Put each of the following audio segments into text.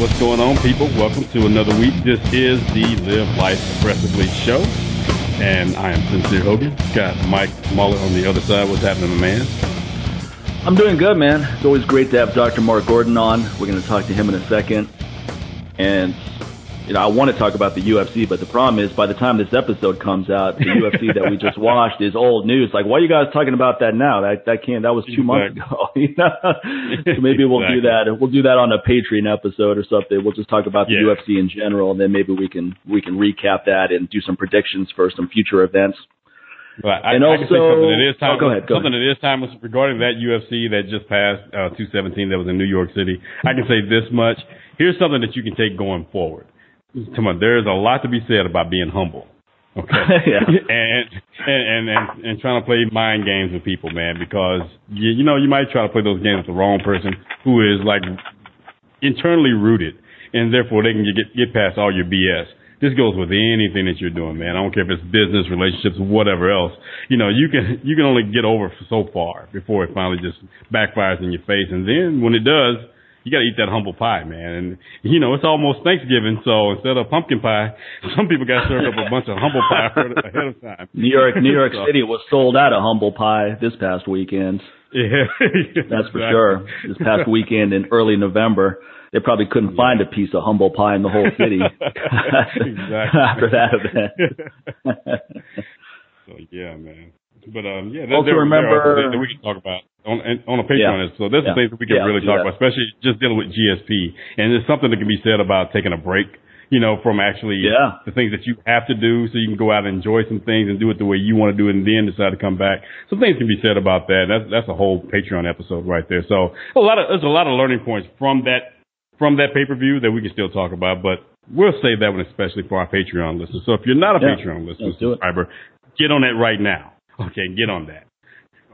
what's going on, people? Welcome to another week. This is the Live Life Aggressively show, and I am Sincere Hogan. Got Mike Muller on the other side. What's happening, man? I'm doing good, man. It's always great to have Dr. Mark Gordon on. We're going to talk to him in a second. And, you know, I want to talk about the UFC, but the problem is by the time this episode comes out, the UFC that we just watched is old news. Like, why are you guys talking about that now? That was 2 months ago. You know? So maybe we'll do that. We'll do that on a Patreon episode or something. We'll just talk about the UFC in general, and then maybe we can recap that and do some predictions for some future events. Right. And I also, can say something that is timeless, regarding that UFC that just passed, 217, that was in New York City. I can say this much. Here's something that you can take going forward. Come on, there is a lot to be said about being humble, okay? And trying to play mind games with people, man, because you might try to play those games with the wrong person who is like internally rooted, and therefore they can get past all your BS. This goes with anything that you're doing, man. I don't care if it's business, relationships, whatever else. You know, you can only get over so far before it finally just backfires in your face, and then when it does, you got to eat that humble pie, man. And, you know, it's almost Thanksgiving, so instead of pumpkin pie, some people got served up a bunch of humble pie ahead of time. New York City was sold out of humble pie this past weekend. Yeah. That's for sure. This past weekend in early November, they probably couldn't find a piece of humble pie in the whole city after that event. So, yeah, man. But, also remember that we can talk about on a Patreon. Yeah. So that's the thing that we can really talk about, especially just dealing with GSP. And there's something that can be said about taking a break, you know, from actually the things that you have to do so you can go out and enjoy some things and do it the way you want to do it and then decide to come back. Some things can be said about that. That's a whole Patreon episode right there. So there's a lot of learning points from that pay-per-view that we can still talk about, but we'll save that one especially for our Patreon listeners. So if you're not a Patreon listener, subscriber, get on that right now. Okay, get on that.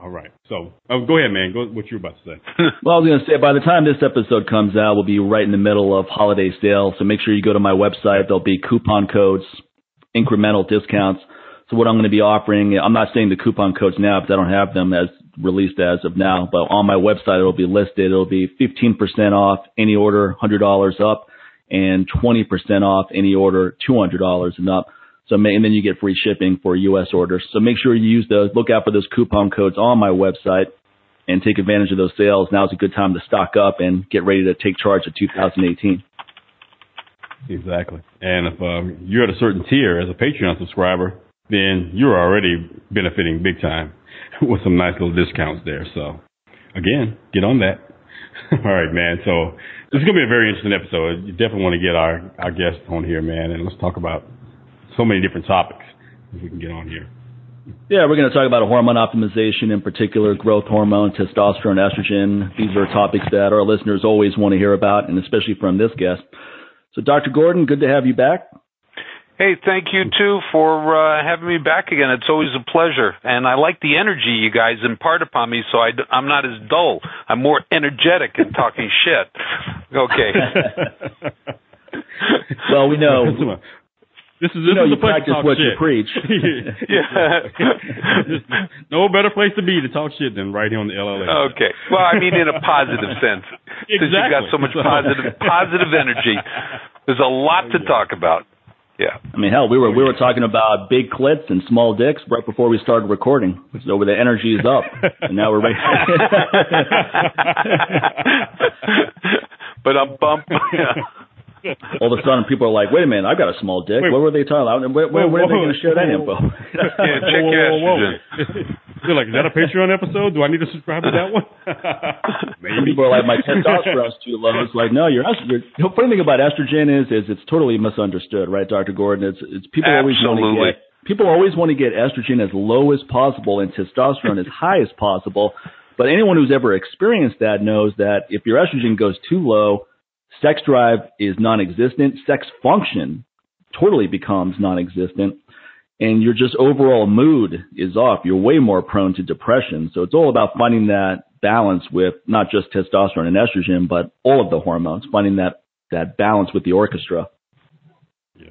All right. So go ahead, man. Go what you're about to say. Well, I was going to say, by the time this episode comes out, we'll be right in the middle of holiday sale. So make sure you go to my website. There'll be coupon codes, incremental discounts. So what I'm going to be offering, I'm not saying the coupon codes now because I don't have them as released as of now, but on my website, it'll be listed. It'll be 15% off any order, $100 up, and 20% off any order, $200 and up. So, and then you get free shipping for U.S. orders. So make sure you look out for those coupon codes on my website and take advantage of those sales. Now's a good time to stock up and get ready to take charge of 2018. Exactly. And if you're at a certain tier as a Patreon subscriber, then you're already benefiting big time with some nice little discounts there. So, again, get on that. All right, man. So this is going to be a very interesting episode. You definitely want to get our guest on here, man, and let's talk about so many different topics if we can get on here. Yeah, we're going to talk about hormone optimization, in particular growth hormone, testosterone, estrogen. These are topics that our listeners always want to hear about, and especially from this guest. So, Dr. Gordon, good to have you back. Hey, thank you, too, for having me back again. It's always a pleasure. And I like the energy you guys impart upon me, so I'm not as dull. I'm more energetic in talking shit. Okay. Well, we know... This is you practice what you preach. No better place to be to talk shit than right here on the LLA. Okay. Well, I mean in a positive sense. Exactly. Since you've got so much positive energy, there's a lot to talk about. Yeah. I mean, hell, we were talking about big clits and small dicks right before we started recording. So the energy is up, and now we're ready. But I'm bumped. All of a sudden, people are like, wait a minute, I've got a small dick. Wait, what were they talking about? Where are they going to share that info? Yeah, check estrogen. They're like, is that a Patreon episode? Do I need to subscribe to that one? Maybe. People are like, my testosterone's too low. It's like, no, the funny thing about estrogen is it's totally misunderstood, right, Dr. Gordon? It's people always want to get estrogen as low as possible and testosterone as high as possible. But anyone who's ever experienced that knows that if your estrogen goes too low, sex drive is non-existent. Sex function totally becomes non-existent. And your just overall mood is off. You're way more prone to depression. So it's all about finding that balance with not just testosterone and estrogen, but all of the hormones, finding that balance with the orchestra. Yeah.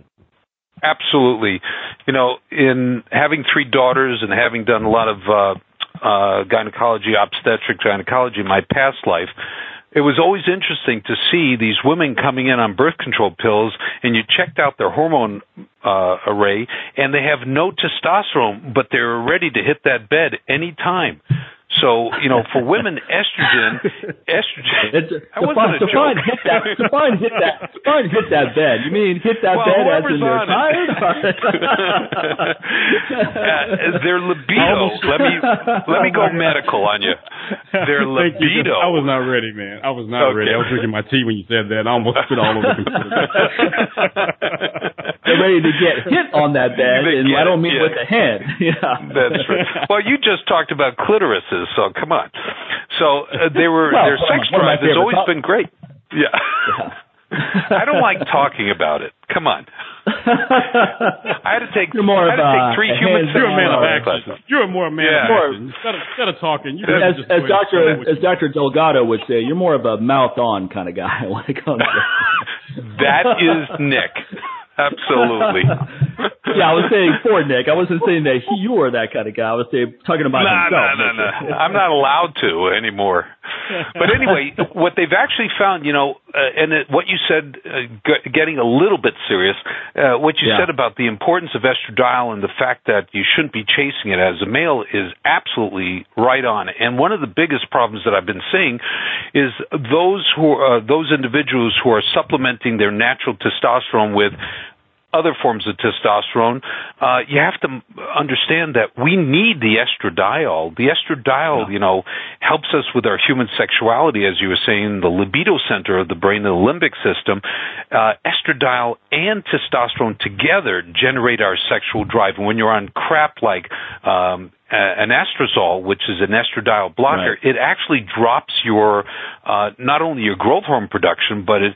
Absolutely. You know, in having three daughters and having done a lot of gynecology, obstetric gynecology in my past life, It was always interesting to see these women coming in on birth control pills, and you checked out their hormone array, and they have no testosterone, but they're ready to hit that bed any time. So, you know, for women, estrogen. Hit that bed. You mean hit that bed as in they're tired? Their libido. Let me go medical on you. Their libido. I was not ready, man. I was not ready. I was drinking my tea when you said that. I almost spit all over the computer. They're ready to get hit on that bed, and I don't mean with the head. Yeah, that's right. Well, you just talked about clitorises. So come on. So their sex drive has always been great. Yeah. I don't like talking about it. Come on. I had to take three humans. You're a man of action. You're more a man of action. Instead of talking, you as Dr. Delgado would say, you're more of a mouth-on kind of guy when it comes to that is Nick. Absolutely. Yeah, I was saying for Nick. I wasn't saying that you were that kind of guy. I was saying, talking about himself. No. I'm not allowed to anymore. But anyway, what they've actually found, you know, what you said, getting a little bit serious, what you said about the importance of estradiol and the fact that you shouldn't be chasing it as a male is absolutely right on. And one of the biggest problems that I've been seeing is those individuals who are supplementing their natural testosterone with other forms of testosterone, you have to understand that we need the estradiol. The estradiol, you know, helps us with our human sexuality, as you were saying, the libido center of the brain and the limbic system. Estradiol and testosterone together generate our sexual drive. And when you're on crap like anastrozole, which is an estradiol blocker, it actually drops your not only your growth hormone production, but it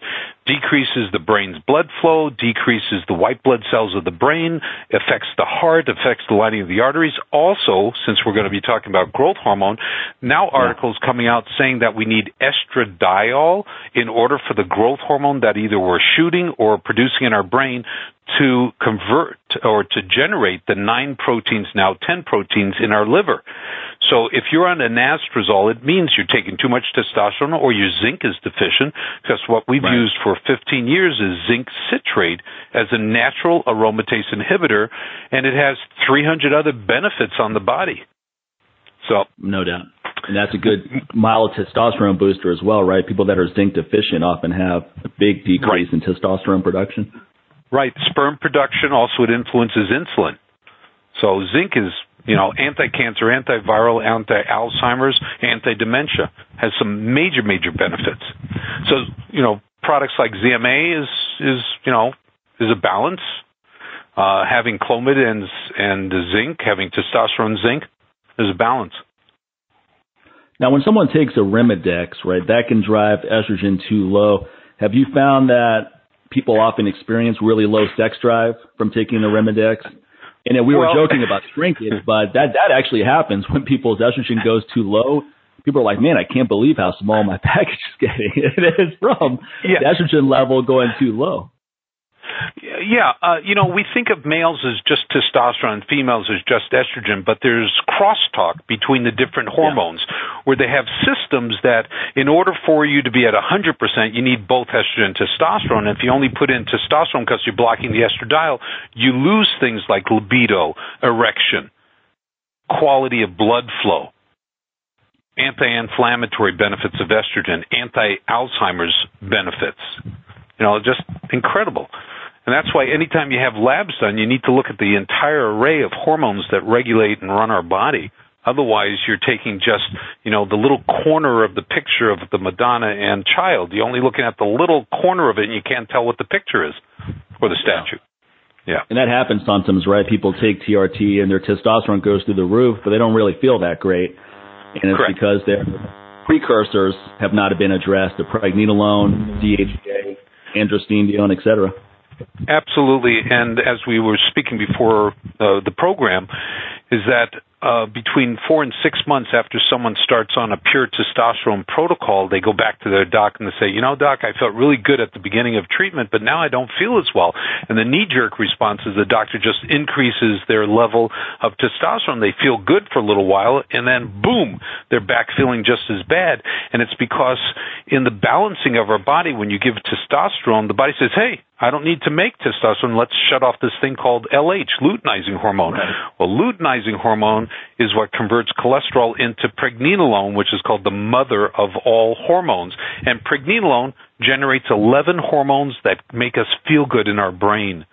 decreases the brain's blood flow, decreases the white blood cells of the brain, affects the heart, affects the lining of the arteries. Also, since we're going to be talking about growth hormone, now articles coming out saying that we need estradiol in order for the growth hormone that either we're shooting or producing in our brain to convert or to generate the 9 proteins, now 10 proteins in our liver. So if you're on anastrozole, it means you're taking too much testosterone or your zinc is deficient, because what we've used for 15 years is zinc citrate as a natural aromatase inhibitor, and it has 300 other benefits on the body. So no doubt. And that's a good mild testosterone booster as well, right? People that are zinc deficient often have a big decrease in testosterone production. Right. Sperm production, also it influences insulin. So zinc is, you know, anti-cancer, antiviral, anti-Alzheimer's, anti-dementia. Has some major, major benefits. So, you know, products like ZMA is a balance. Having Clomid and zinc, having testosterone zinc is a balance. Now, when someone takes a Remedex, right, that can drive estrogen too low. Have you found that people often experience really low sex drive from taking the Remedex? And we were joking about shrinkage, but that actually happens when people's estrogen goes too low. People are like, man, I can't believe how small my package is getting. It is from the estrogen level going too low. Yeah. You know, we think of males as just testosterone, females as just estrogen, but there's crosstalk between the different hormones where they have systems that in order for you to be at 100%, you need both estrogen and testosterone. And if you only put in testosterone because you're blocking the estradiol, you lose things like libido, erection, quality of blood flow, anti-inflammatory benefits of estrogen, anti-Alzheimer's benefits. You know, just incredible. And that's why anytime you have labs done, you need to look at the entire array of hormones that regulate and run our body. Otherwise, you're taking just, you know, the little corner of the picture of the Madonna and child. You're only looking at the little corner of it, and you can't tell what the picture is or the statue. Yeah. And that happens sometimes, right? People take TRT, and their testosterone goes through the roof, but they don't really feel that great. And it's because their precursors have not been addressed, the pregnenolone, DHEA, androstenedione, et cetera. Absolutely. And as we were speaking before the program, is that between 4 and 6 months after someone starts on a pure testosterone protocol, they go back to their doc and they say, you know, doc, I felt really good at the beginning of treatment, but now I don't feel as well. And the knee-jerk response is the doctor just increases their level of testosterone. They feel good for a little while, and then, boom, they're back feeling just as bad. And it's because in the balancing of our body, when you give testosterone, the body says, hey, I don't need to make testosterone. Let's shut off this thing called LH, luteinizing hormone. Right. Well, luteinizing hormone is what converts cholesterol into pregnenolone, which is called the mother of all hormones. And pregnenolone generates 11 hormones that make us feel good in our brain.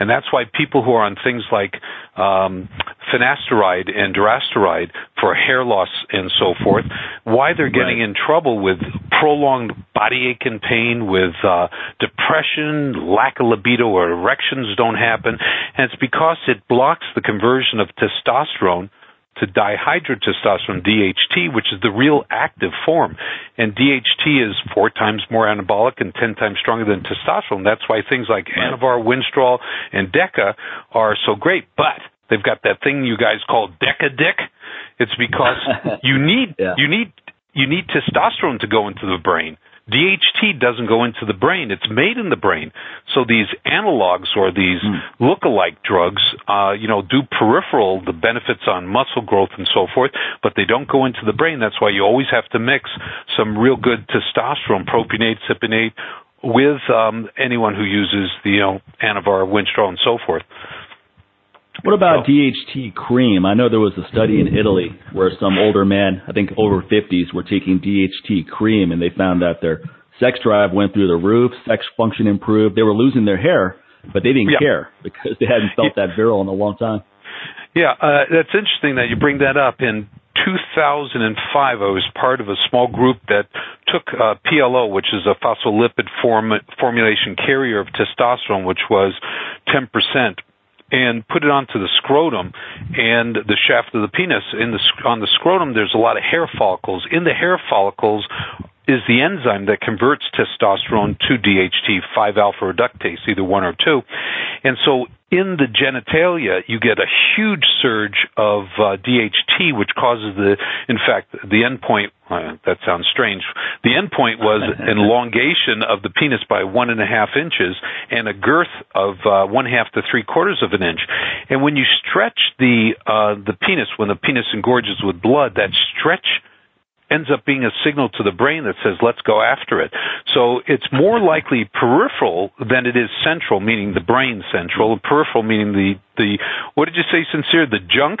And that's why people who are on things like finasteride and durasteride for hair loss and so forth, why they're getting in trouble with prolonged body ache and pain, with depression, lack of libido, or erections don't happen. And it's because it blocks the conversion of testosterone to dihydrotestosterone, DHT, which is the real active form. And DHT is 4 times more anabolic and 10 times stronger than testosterone. That's why things like Anavar, Winstrol, and DECA are so great. But they've got that thing you guys call DECA dick. It's because you need testosterone to go into the brain. DHT doesn't go into the brain. It's made in the brain. So these analogs or these look-alike drugs, do peripheral, the benefits on muscle growth and so forth, but they don't go into the brain. That's why you always have to mix some real good testosterone, propionate, cypionate, with anyone who uses the Anavar, Winstrol, and so forth. What about DHT cream? I know there was a study in Italy where some older men, I think over 50s, were taking DHT cream, and they found that their sex drive went through the roof, sex function improved. They were losing their hair, but they didn't care because they hadn't felt that virile in a long time. Yeah, that's interesting that you bring that up. In 2005, I was part of a small group that took PLO, which is a phospholipid formulation carrier of testosterone, which was 10%. And put it onto the scrotum and the shaft of the penis. On the scrotum, there's a lot of hair follicles. In the hair follicles is the enzyme that converts testosterone to DHT, 5-alpha reductase, either one or two. And so in the genitalia, you get a huge surge of DHT, which causes the endpoint. That sounds strange. The endpoint was an elongation of the penis by 1.5 inches and a girth of 1/2 to 3/4 of an inch. And when you stretch the penis, when the penis engorges with blood, that stretch ends up being a signal to the brain that says, let's go after it. So it's more likely peripheral than it is central, meaning the brain central, peripheral meaning the what did you say, Sincere? The junk?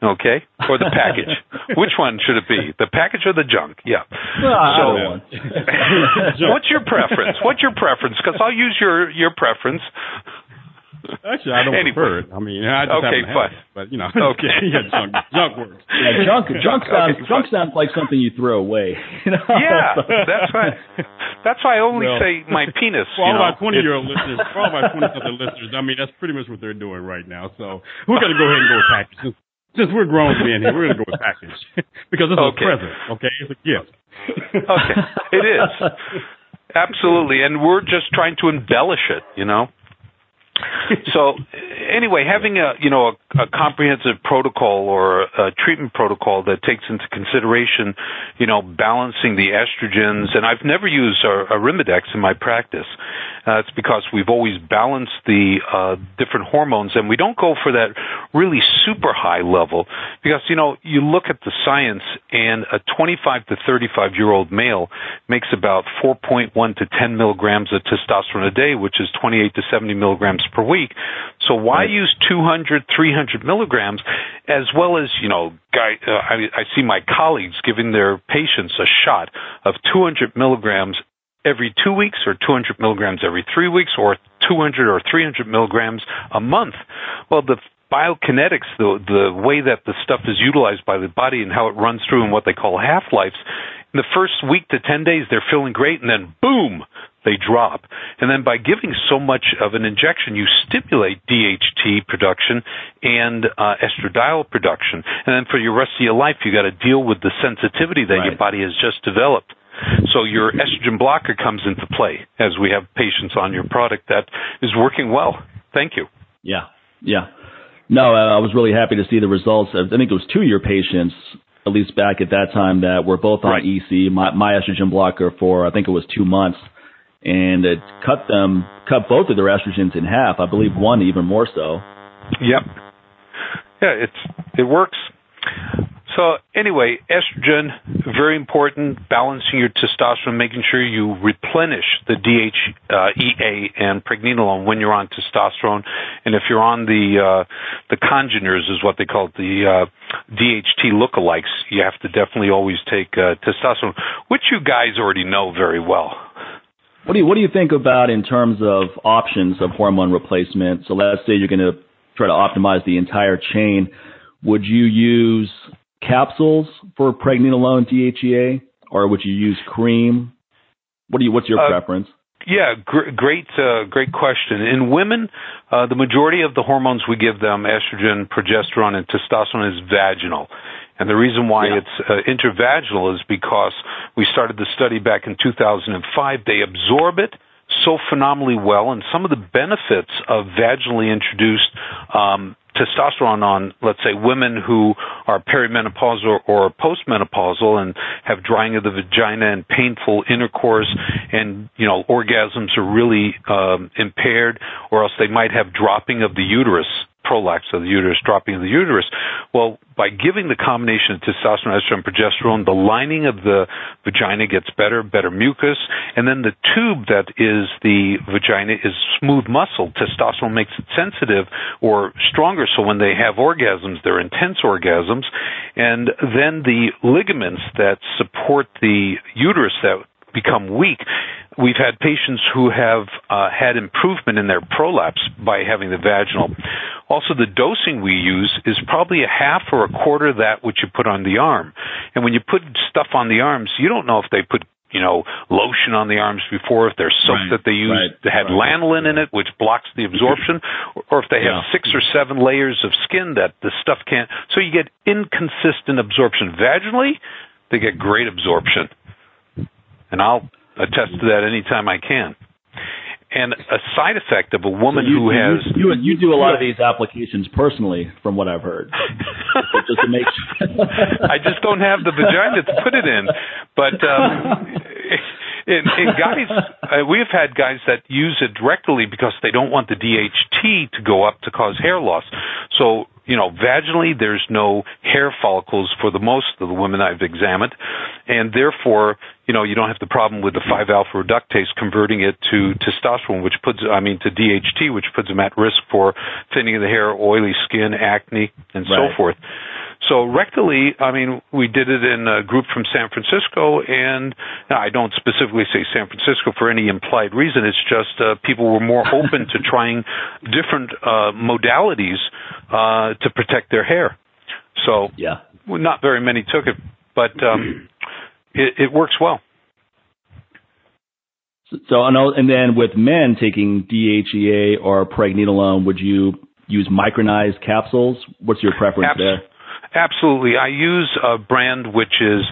Okay. Or the package. Which one should it be? The package or the junk? Yeah. Well, so what's your preference? What's your preference? Because I'll use your preference. Actually, I don't prefer it. I mean, I just haven't had it, but okay. Yeah, junk works. Yeah, junk sounds sounds like something you throw away. Yeah, that's right. That's why I only say my penis. For all my 20-year-old listeners, for all my 20-something listeners, I mean, that's pretty much what they're doing right now. So we're going to go ahead and go with package. Since we're grown men here, we're going to go with package because it's a present. Okay, it's a gift. Okay, it is absolutely, and we're just trying to embellish it. So anyway, having a comprehensive protocol or a treatment protocol that takes into consideration, balancing the estrogens, and I've never used Arimidex in my practice. It's because we've always balanced the different hormones, and we don't go for that really super high level because, you look at the science, and a 25 to 35-year-old male makes about 4.1 to 10 milligrams of testosterone a day, which is 28 to 70 milligrams per week. So why use 200, 300 milligrams, as well as, I see my colleagues giving their patients a shot of 200 milligrams every 2 weeks or 200 milligrams every 3 weeks or 200 or 300 milligrams a month. Well, the biokinetics, the way that the stuff is utilized by the body and how it runs through and what they call half-lives, in the first week to 10 days, they're feeling great, and then boom, they drop. And then by giving so much of an injection, you stimulate DHT production and estradiol production. And then for your rest of your life, you got to deal with the sensitivity that your body has just developed. So your estrogen blocker comes into play, as we have patients on your product that is working well. Thank you. Yeah. No, I was really happy to see the results. I think it was 2-year patients, at least back at that time, that were both on EC, my estrogen blocker, for I think it was 2 months. And it cut both of their estrogens in half. I believe one even more so. Yep. Yeah, it works. So anyway, estrogen, very important, balancing your testosterone, making sure you replenish the DHEA and pregnenolone when you're on testosterone. And if you're on the congeners is what they call it, the DHT lookalikes, you have to definitely always take testosterone, which you guys already know very well. What do you think about in terms of options of hormone replacement? So let's say you're going to try to optimize the entire chain. Would you use capsules for pregnenolone DHEA, or would you use cream? What's your preference? Yeah, great question. In women, the majority of the hormones we give them, estrogen, progesterone, and testosterone, is vaginal. And the reason why it's intravaginal is because we started the study back in 2005. They absorb it so phenomenally well, and some of the benefits of vaginally introduced testosterone on, let's say, women who are perimenopausal or postmenopausal and have drying of the vagina and painful intercourse and, orgasms are really impaired, or else they might have dropping of the uterus, prolapse of the uterus, dropping of the uterus. Well, by giving the combination of testosterone, estrogen, progesterone, the lining of the vagina gets better mucus, and then the tube that is the vagina is smooth muscle. Testosterone makes it sensitive or stronger, so when they have orgasms, they're intense orgasms. And then the ligaments that support the uterus that become weak. We've had patients who have had improvement in their prolapse by having the vaginal. Also, the dosing we use is probably a half or a quarter that which you put on the arm. And when you put stuff on the arms, you don't know if they put lotion on the arms before, if there's soap that they use that had lanolin in it, which blocks the absorption, or if they have 6 or 7 layers of skin that the stuff can't. So you get inconsistent absorption. Vaginally, they get great absorption. And I'll attest to that anytime I can. And a side effect of a woman you do a lot of these applications personally, from what I've heard. Just to make sure. I just don't have the vagina to put it in. But in guys, we've had guys that use it directly because they don't want the DHT to go up to cause hair loss. So, vaginally, there's no hair follicles for the most of the women I've examined, and therefore, you don't have the problem with the 5-alpha reductase converting it to testosterone, to DHT, which puts them at risk for thinning of the hair, oily skin, acne, and so forth. So rectally, we did it in a group from San Francisco, and I don't specifically say San Francisco for any implied reason. It's just people were more open to trying different modalities to protect their hair. So not very many took it, but it works well. So I know, and then with men taking DHEA or pregnenolone, would you use micronized capsules? What's your preference there? Absolutely. I use a brand which is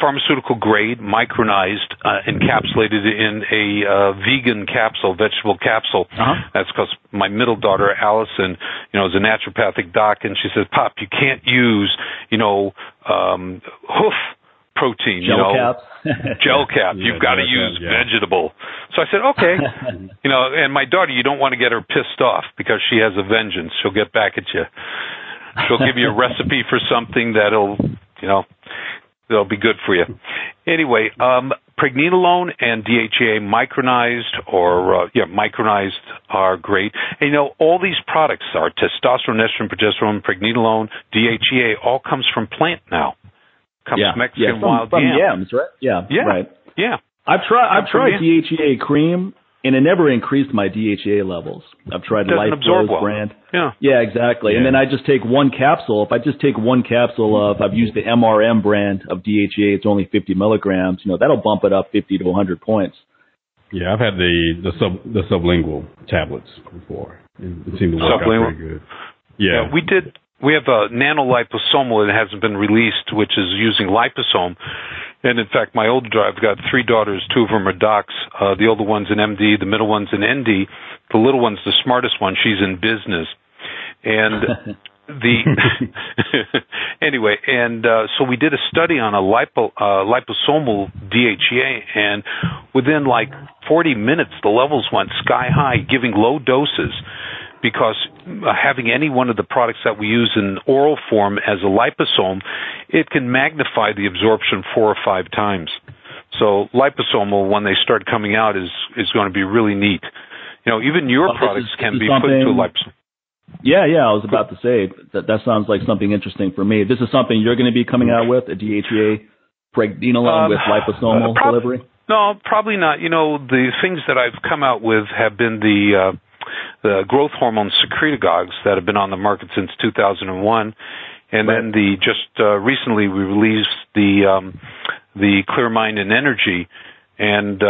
pharmaceutical grade, micronized, encapsulated in a vegan capsule, vegetable capsule. Uh-huh. That's because my middle daughter, Allison, is a naturopathic doc, and she says, "Pop, you can't use, hoof protein, gel cap. You've got to use vegetable." So I said, okay. And my daughter, you don't want to get her pissed off because she has a vengeance. She'll get back at you. She'll give you a recipe for something that'll be good for you. Anyway, pregnenolone and DHEA micronized are great. And, all these products are testosterone, estrogen, progesterone, pregnenolone, DHEA, all comes from plant now. Comes from Mexican wild yams, right? Yeah. I've tried DHEA cream, and it never increased my DHEA levels. I've tried Life's brand. Yeah, exactly. Yeah. And then I just take one capsule. If I just take one capsule I've used the MRM brand of DHEA, it's only 50 milligrams, that'll bump it up 50 to 100 points. Yeah, I've had the sublingual tablets before. It seemed to work out pretty good. Yeah, we have a nanoliposomal that hasn't been released, which is using liposome. And in fact, my older daughter, I've got 3 daughters, 2 of them are docs. The older one's an MD, the middle one's an ND. The little one's the smartest one. She's in business. And so we did a study on a liposomal DHEA, and within like 40 minutes, the levels went sky high, giving low doses, because having any one of the products that we use in oral form as a liposome, it can magnify the absorption 4 or 5 times. So liposomal, when they start coming out, is going to be really neat. You know, even your products can be put into a liposome. Yeah, I was about to say, that sounds like something interesting for me. This is something you're going to be coming out with, a DHEA pregnenolone with liposomal delivery? No, probably not. You know, the things that I've come out with have been the growth hormone secretagogues that have been on the market since 2001. And then recently we released the Clear Mind and Energy, and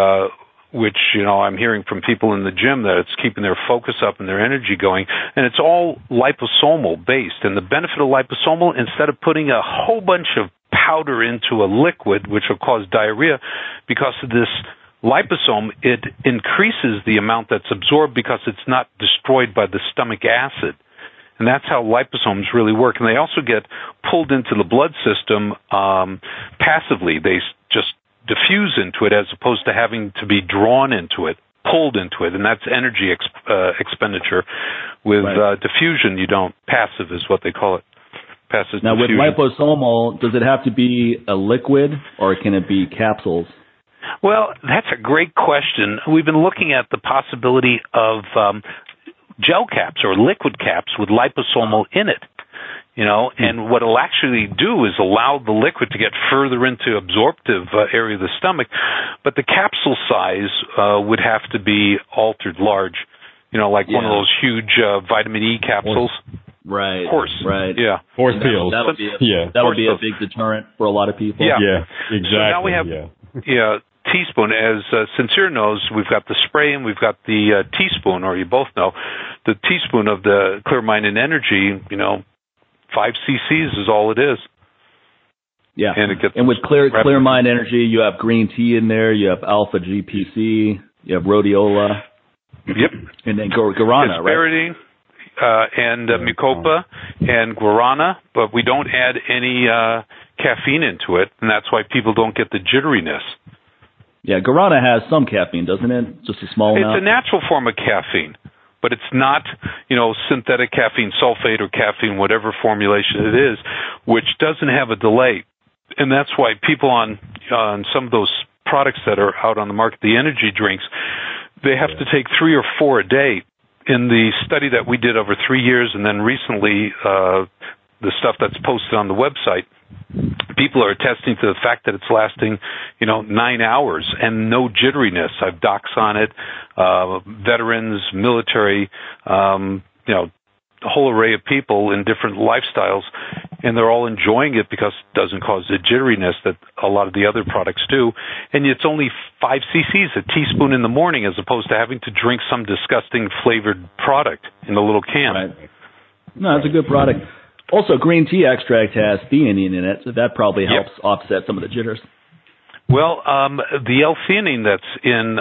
which, you know, I'm hearing from people in the gym that it's keeping their focus up and their energy going. And it's all liposomal based. And the benefit of liposomal, instead of putting a whole bunch of powder into a liquid, which will cause diarrhea, because of this liposome, it increases the amount that's absorbed because it's not destroyed by the stomach acid. And that's how liposomes really work. And they also get pulled into the blood system passively. They just diffuse into it as opposed to having to be drawn into it, pulled into it. And that's energy expenditure. With diffusion, you don't. Passive is what they call it. Passive now diffusion. With liposomal, does it have to be a liquid or can it be capsules? Well, that's a great question. We've been looking at the possibility of gel caps or liquid caps with liposomal in it, you know, and what it'll actually do is allow the liquid to get further into absorptive area of the stomach, but the capsule size would have to be altered large, you know, like one of those huge vitamin E capsules. Right. Of course. Right. Yeah. Horse pills. That would be a big deterrent for a lot of people. Yeah, exactly. So now we have teaspoon. As Sincere knows, we've got the spray and we've got the teaspoon, or you both know, the teaspoon of the Clear Mind and Energy, you know, 5 cc's is all it is. Yeah. And it gets with Clear Mind Energy, you have green tea in there, you have alpha GPC, you have rhodiola. Yep. And then guarana, right? And mucopa and guarana, but we don't add any caffeine into it, and that's why people don't get the jitteriness. Yeah, guarana has some caffeine, doesn't it? Just a small amount. It's a natural form of caffeine, but it's not, you know, synthetic caffeine sulfate or caffeine, whatever formulation it is, which doesn't have a delay. And that's why people on some of those products that are out on the market, the energy drinks, they have to take 3 or 4 a day. In the study that we did over 3 years, and then recently the stuff that's posted on the website, people are attesting to the fact that it's lasting, you know, 9 hours and no jitteriness. I've docs on it, veterans, military, you know, a whole array of people in different lifestyles, and they're all enjoying it because it doesn't cause the jitteriness that a lot of the other products do. And it's only 5 cc's, a teaspoon in the morning, as opposed to having to drink some disgusting flavored product in a little can. Right. No, it's a good product. Also, green tea extract has theanine in it, so that probably helps offset some of the jitters. Well, the L-theanine that's in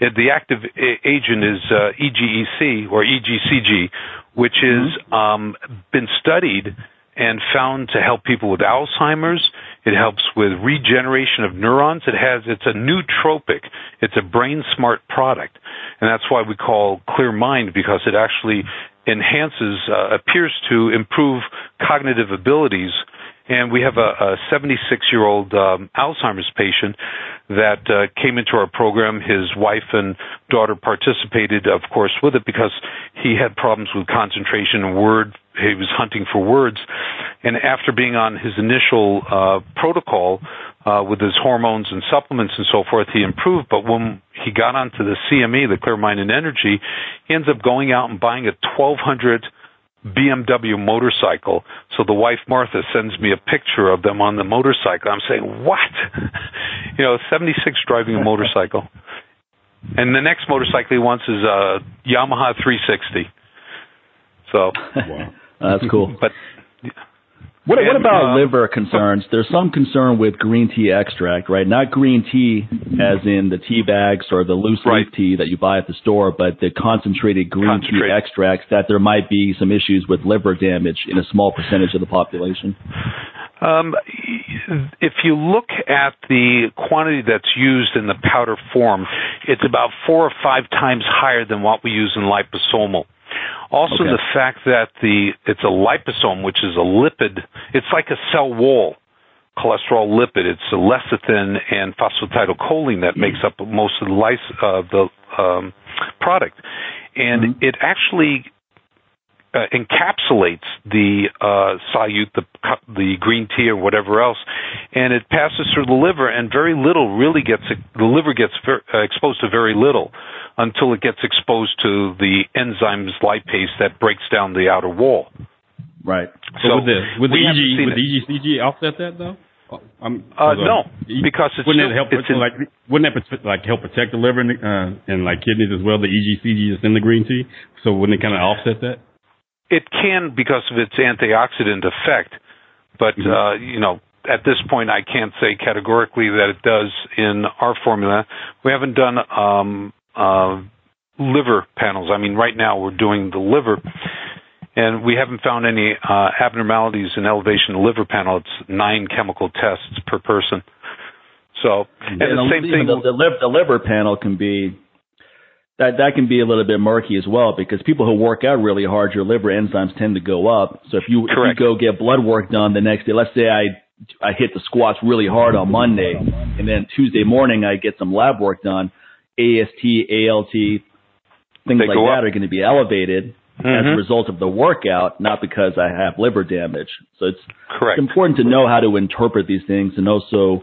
the active agent is EGEC or EGCG, which has been studied and found to help people with Alzheimer's. It helps with regeneration of neurons. It's a nootropic. It's a brain-smart product, and that's why we call Clear Mind, because it actually enhances, appears to improve cognitive abilities. And we have a 76-year-old Alzheimer's patient that came into our program. His wife and daughter participated, of course, with it because he had problems with concentration and word. He was hunting for words. And after being on his initial protocol with his hormones and supplements and so forth, he improved. But when he got onto the CME, the Clear Mind and Energy, he ends up going out and buying a 1,200 BMW motorcycle. So the wife, Martha, sends me a picture of them on the motorcycle. I'm saying, what? You know, 76 driving a motorcycle. And the next motorcycle he wants is a Yamaha 360. So. Wow. That's cool. But What about liver concerns? There's some concern with green tea extract, right? Not green tea as in the tea bags or the loose leaf tea that you buy at the store, but the concentrated green tea extracts, that there might be some issues with liver damage in a small percentage of the population. If you look at the quantity that's used in the powder form, it's about 4 or 5 times higher than what we use in liposomal. Also, the fact that it's a liposome, which is a lipid. It's like a cell wall, cholesterol lipid. It's a lecithin and phosphatidylcholine that makes up most of the product. And it actually encapsulates the solute, the green tea or whatever else, and it passes through the liver, and very little really gets – the liver gets exposed to very little until it gets exposed to the enzymes lipase that breaks down the outer wall. Right. So would the EGCG offset that, though? No, because wouldn't it help protect the liver and like kidneys as well, the EGCG is in the green tea? So wouldn't it kind of offset that? It can because of its antioxidant effect, but at this point I can't say categorically that it does in our formula. We haven't done liver panels. I mean, right now we're doing the liver, and we haven't found any abnormalities in elevation of liver panel. It's 9 chemical tests per person. So, and the same thing. The liver panel can be. That can be a little bit murky as well, because people who work out really hard, your liver enzymes tend to go up. So if you go get blood work done the next day, let's say I hit the squats really hard on Monday, and then Tuesday morning I get some lab work done, AST, ALT, things like that are going to be elevated as a result of the workout, not because I have liver damage. So it's important to know how to interpret these things, and also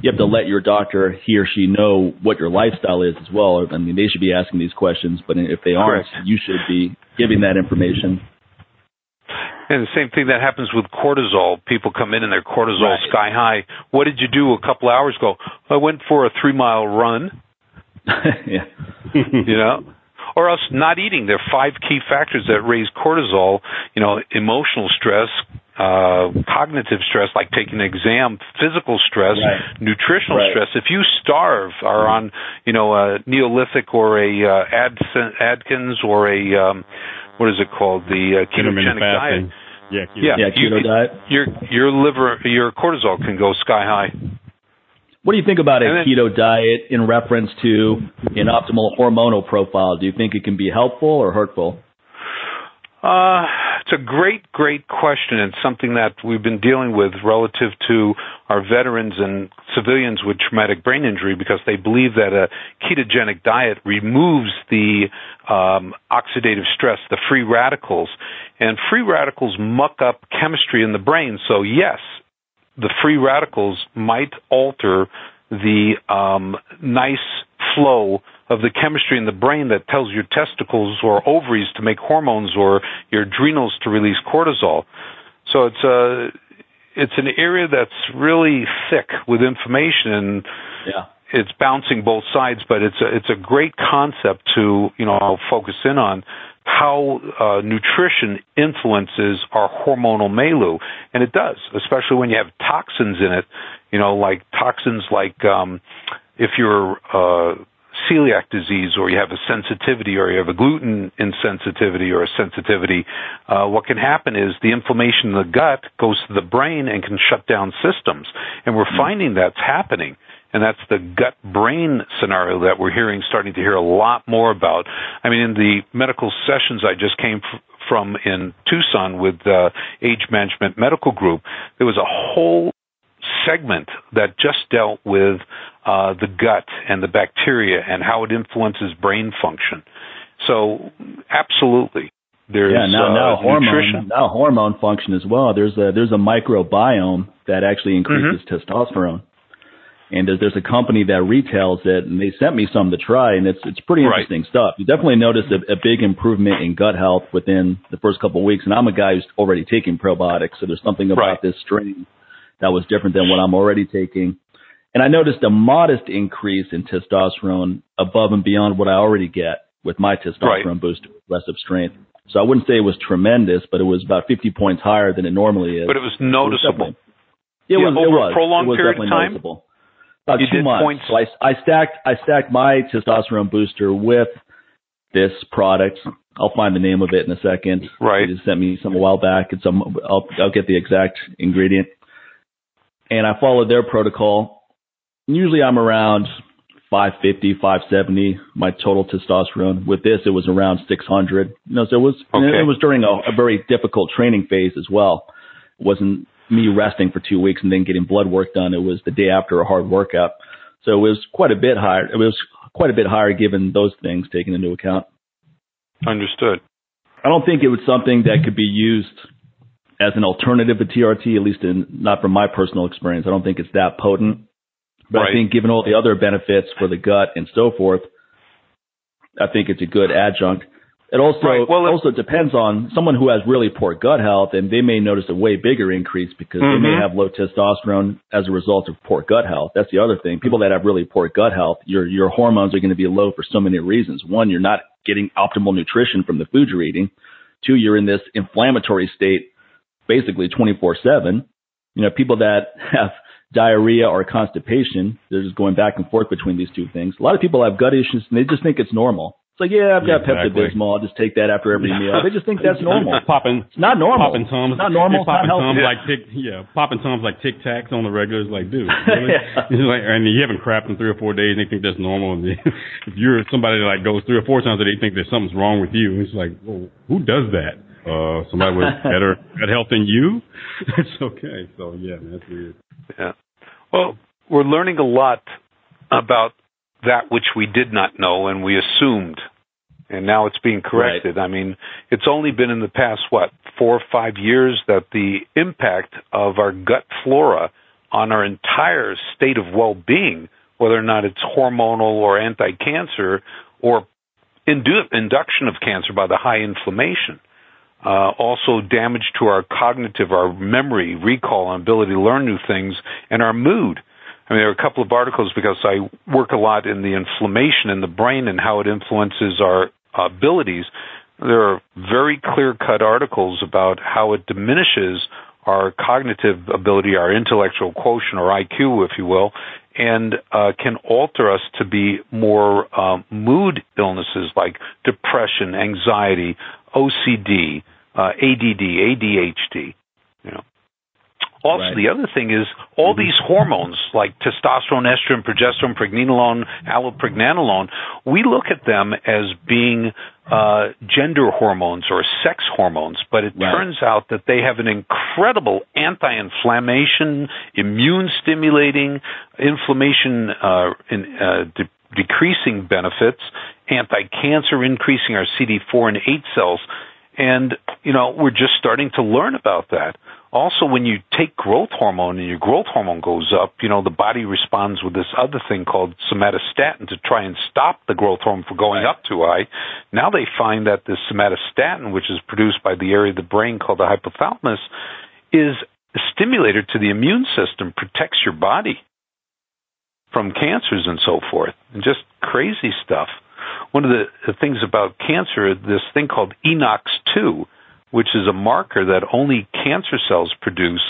you have to let your doctor, he or she, know what your lifestyle is as well. I mean, they should be asking these questions, but if they aren't, you should be giving that information. And the same thing that happens with cortisol. People come in and their cortisol sky high. What did you do a couple hours ago? I went for a 3-mile run. Or else not eating. There are 5 key factors that raise cortisol, emotional stress, cognitive stress, like taking an exam, physical stress, nutritional stress. If you starve, are on, a Neolithic or a Atkins or a ketogenic diet. Keto diet. Your liver, your cortisol can go sky high. What do you think about a keto diet in reference to an optimal hormonal profile? Do you think it can be helpful or hurtful? It's a great question, and something that we've been dealing with relative to our veterans and civilians with traumatic brain injury, because they believe that a ketogenic diet removes the oxidative stress, the free radicals. And free radicals muck up chemistry in the brain. So, yes, the free radicals might alter the nice flow of the chemistry in the brain that tells your testicles or ovaries to make hormones or your adrenals to release cortisol. So it's an area that's really thick with information, and it's bouncing both sides, but it's a great concept to focus in on how nutrition influences our hormonal milieu, and it does, especially when you have toxins in it, like toxins like if you're celiac disease, or you have a sensitivity, or you have a gluten insensitivity or a sensitivity, what can happen is the inflammation in the gut goes to the brain and can shut down systems. And we're finding that's happening. And that's the gut-brain scenario that we're starting to hear a lot more about. I mean, in the medical sessions I just came from in Tucson with the Age Management Medical Group, there was a whole segment that just dealt with the gut and the bacteria and how it influences brain function. So, absolutely, there's now hormone function as well. There's a microbiome that actually increases testosterone, and there's a company that retails it, and they sent me some to try, and it's pretty interesting stuff. You definitely notice a big improvement in gut health within the first couple of weeks, and I'm a guy who's already taking probiotics, so there's something about this strain that was different than what I'm already taking. And I noticed a modest increase in testosterone above and beyond what I already get with my testosterone boost, aggressive strength. So I wouldn't say it was tremendous, but it was about 50 points higher than it normally is. But it was noticeable. It was over a prolonged period of time? Noticeable. About 2 months. So I stacked my testosterone booster with this product. I'll find the name of it in a second. Right. They just sent me some a while back. It's I'll get the exact ingredient. And I followed their protocol. Usually I'm around 550, 570, my total testosterone. With this, it was around 600. So it was during a very difficult training phase as well. It wasn't me resting for 2 weeks and then getting blood work done. It was the day after a hard workout. So it was quite a bit higher. It was quite a bit higher given those things taken into account. Understood. I don't think it was something that could be used as an alternative to TRT, at least not from my personal experience. I don't think it's that potent. But right. I think given all the other benefits for the gut and so forth, I think it's a good adjunct. It also also depends on someone who has really poor gut health, and they may notice a way bigger increase because they may have low testosterone as a result of poor gut health. That's the other thing. People that have really poor gut health, your hormones are going to be low for so many reasons. One, you're not getting optimal nutrition from the food you're eating. Two, you're in this inflammatory state basically 24/7. People that have diarrhea or constipation, they're just going back and forth between these two things. A lot of people have gut issues and they just think it's normal. It's like, I've got Pepto-Bismol. I'll just take that after every meal. They just think that's normal. It's not normal. Popping Tums. It's not normal. It's not healthy. Popping Tums like Tic Tacs on the regular. It's like, dude, really? And you haven't crapped in 3 or 4 days and they think that's normal. And if you're somebody that goes 3 or 4 times a day, they think there's something's wrong with you. It's like, well, who does that? Somebody with better gut health than you? That's okay. So, that's weird. Yeah. Well, we're learning a lot about that which we did not know and we assumed, and now it's being corrected. Right. I mean, it's only been in the past, 4 or 5 years that the impact of our gut flora on our entire state of well-being, whether or not it's hormonal or anti-cancer or induction of cancer by the high inflammation, also damage to our cognitive, our memory, recall, and ability to learn new things, and our mood. I mean, there are a couple of articles because I work a lot in the inflammation in the brain and how it influences our abilities. There are very clear-cut articles about how it diminishes our cognitive ability, our intellectual quotient, or IQ, if you will, and can alter us to be more mood illnesses like depression, anxiety, OCD, ADD, ADHD, Also, right. The other thing is all these hormones like testosterone, estrogen, progesterone, pregnenolone, allopregnanolone, we look at them as being gender hormones or sex hormones, but it turns out that they have an incredible anti-inflammation, immune-stimulating, inflammation decreasing benefits, anti-cancer, increasing our CD4 and 8 cells. And, we're just starting to learn about that. Also, when you take growth hormone and your growth hormone goes up, the body responds with this other thing called somatostatin to try and stop the growth hormone from going up too high. Now they find that this somatostatin, which is produced by the area of the brain called the hypothalamus, is a stimulator to the immune system, protects your body from cancers and so forth, and just crazy stuff. One of the things about cancer, this thing called Enox2, which is a marker that only cancer cells produce,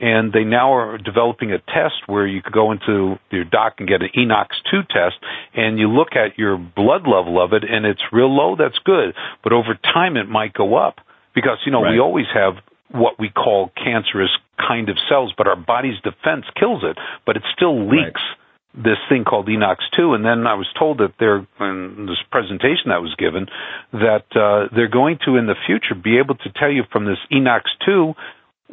and they now are developing a test where you could go into your doc and get an Enox2 test, and you look at your blood level of it, and it's real low, that's good. But over time, it might go up because, we always have what we call cancerous kind of cells, but our body's defense kills it, but it still leaks. Right. This thing called Enox2, and then I was told that in this presentation that was given, that they're going to, in the future, be able to tell you from this Enox2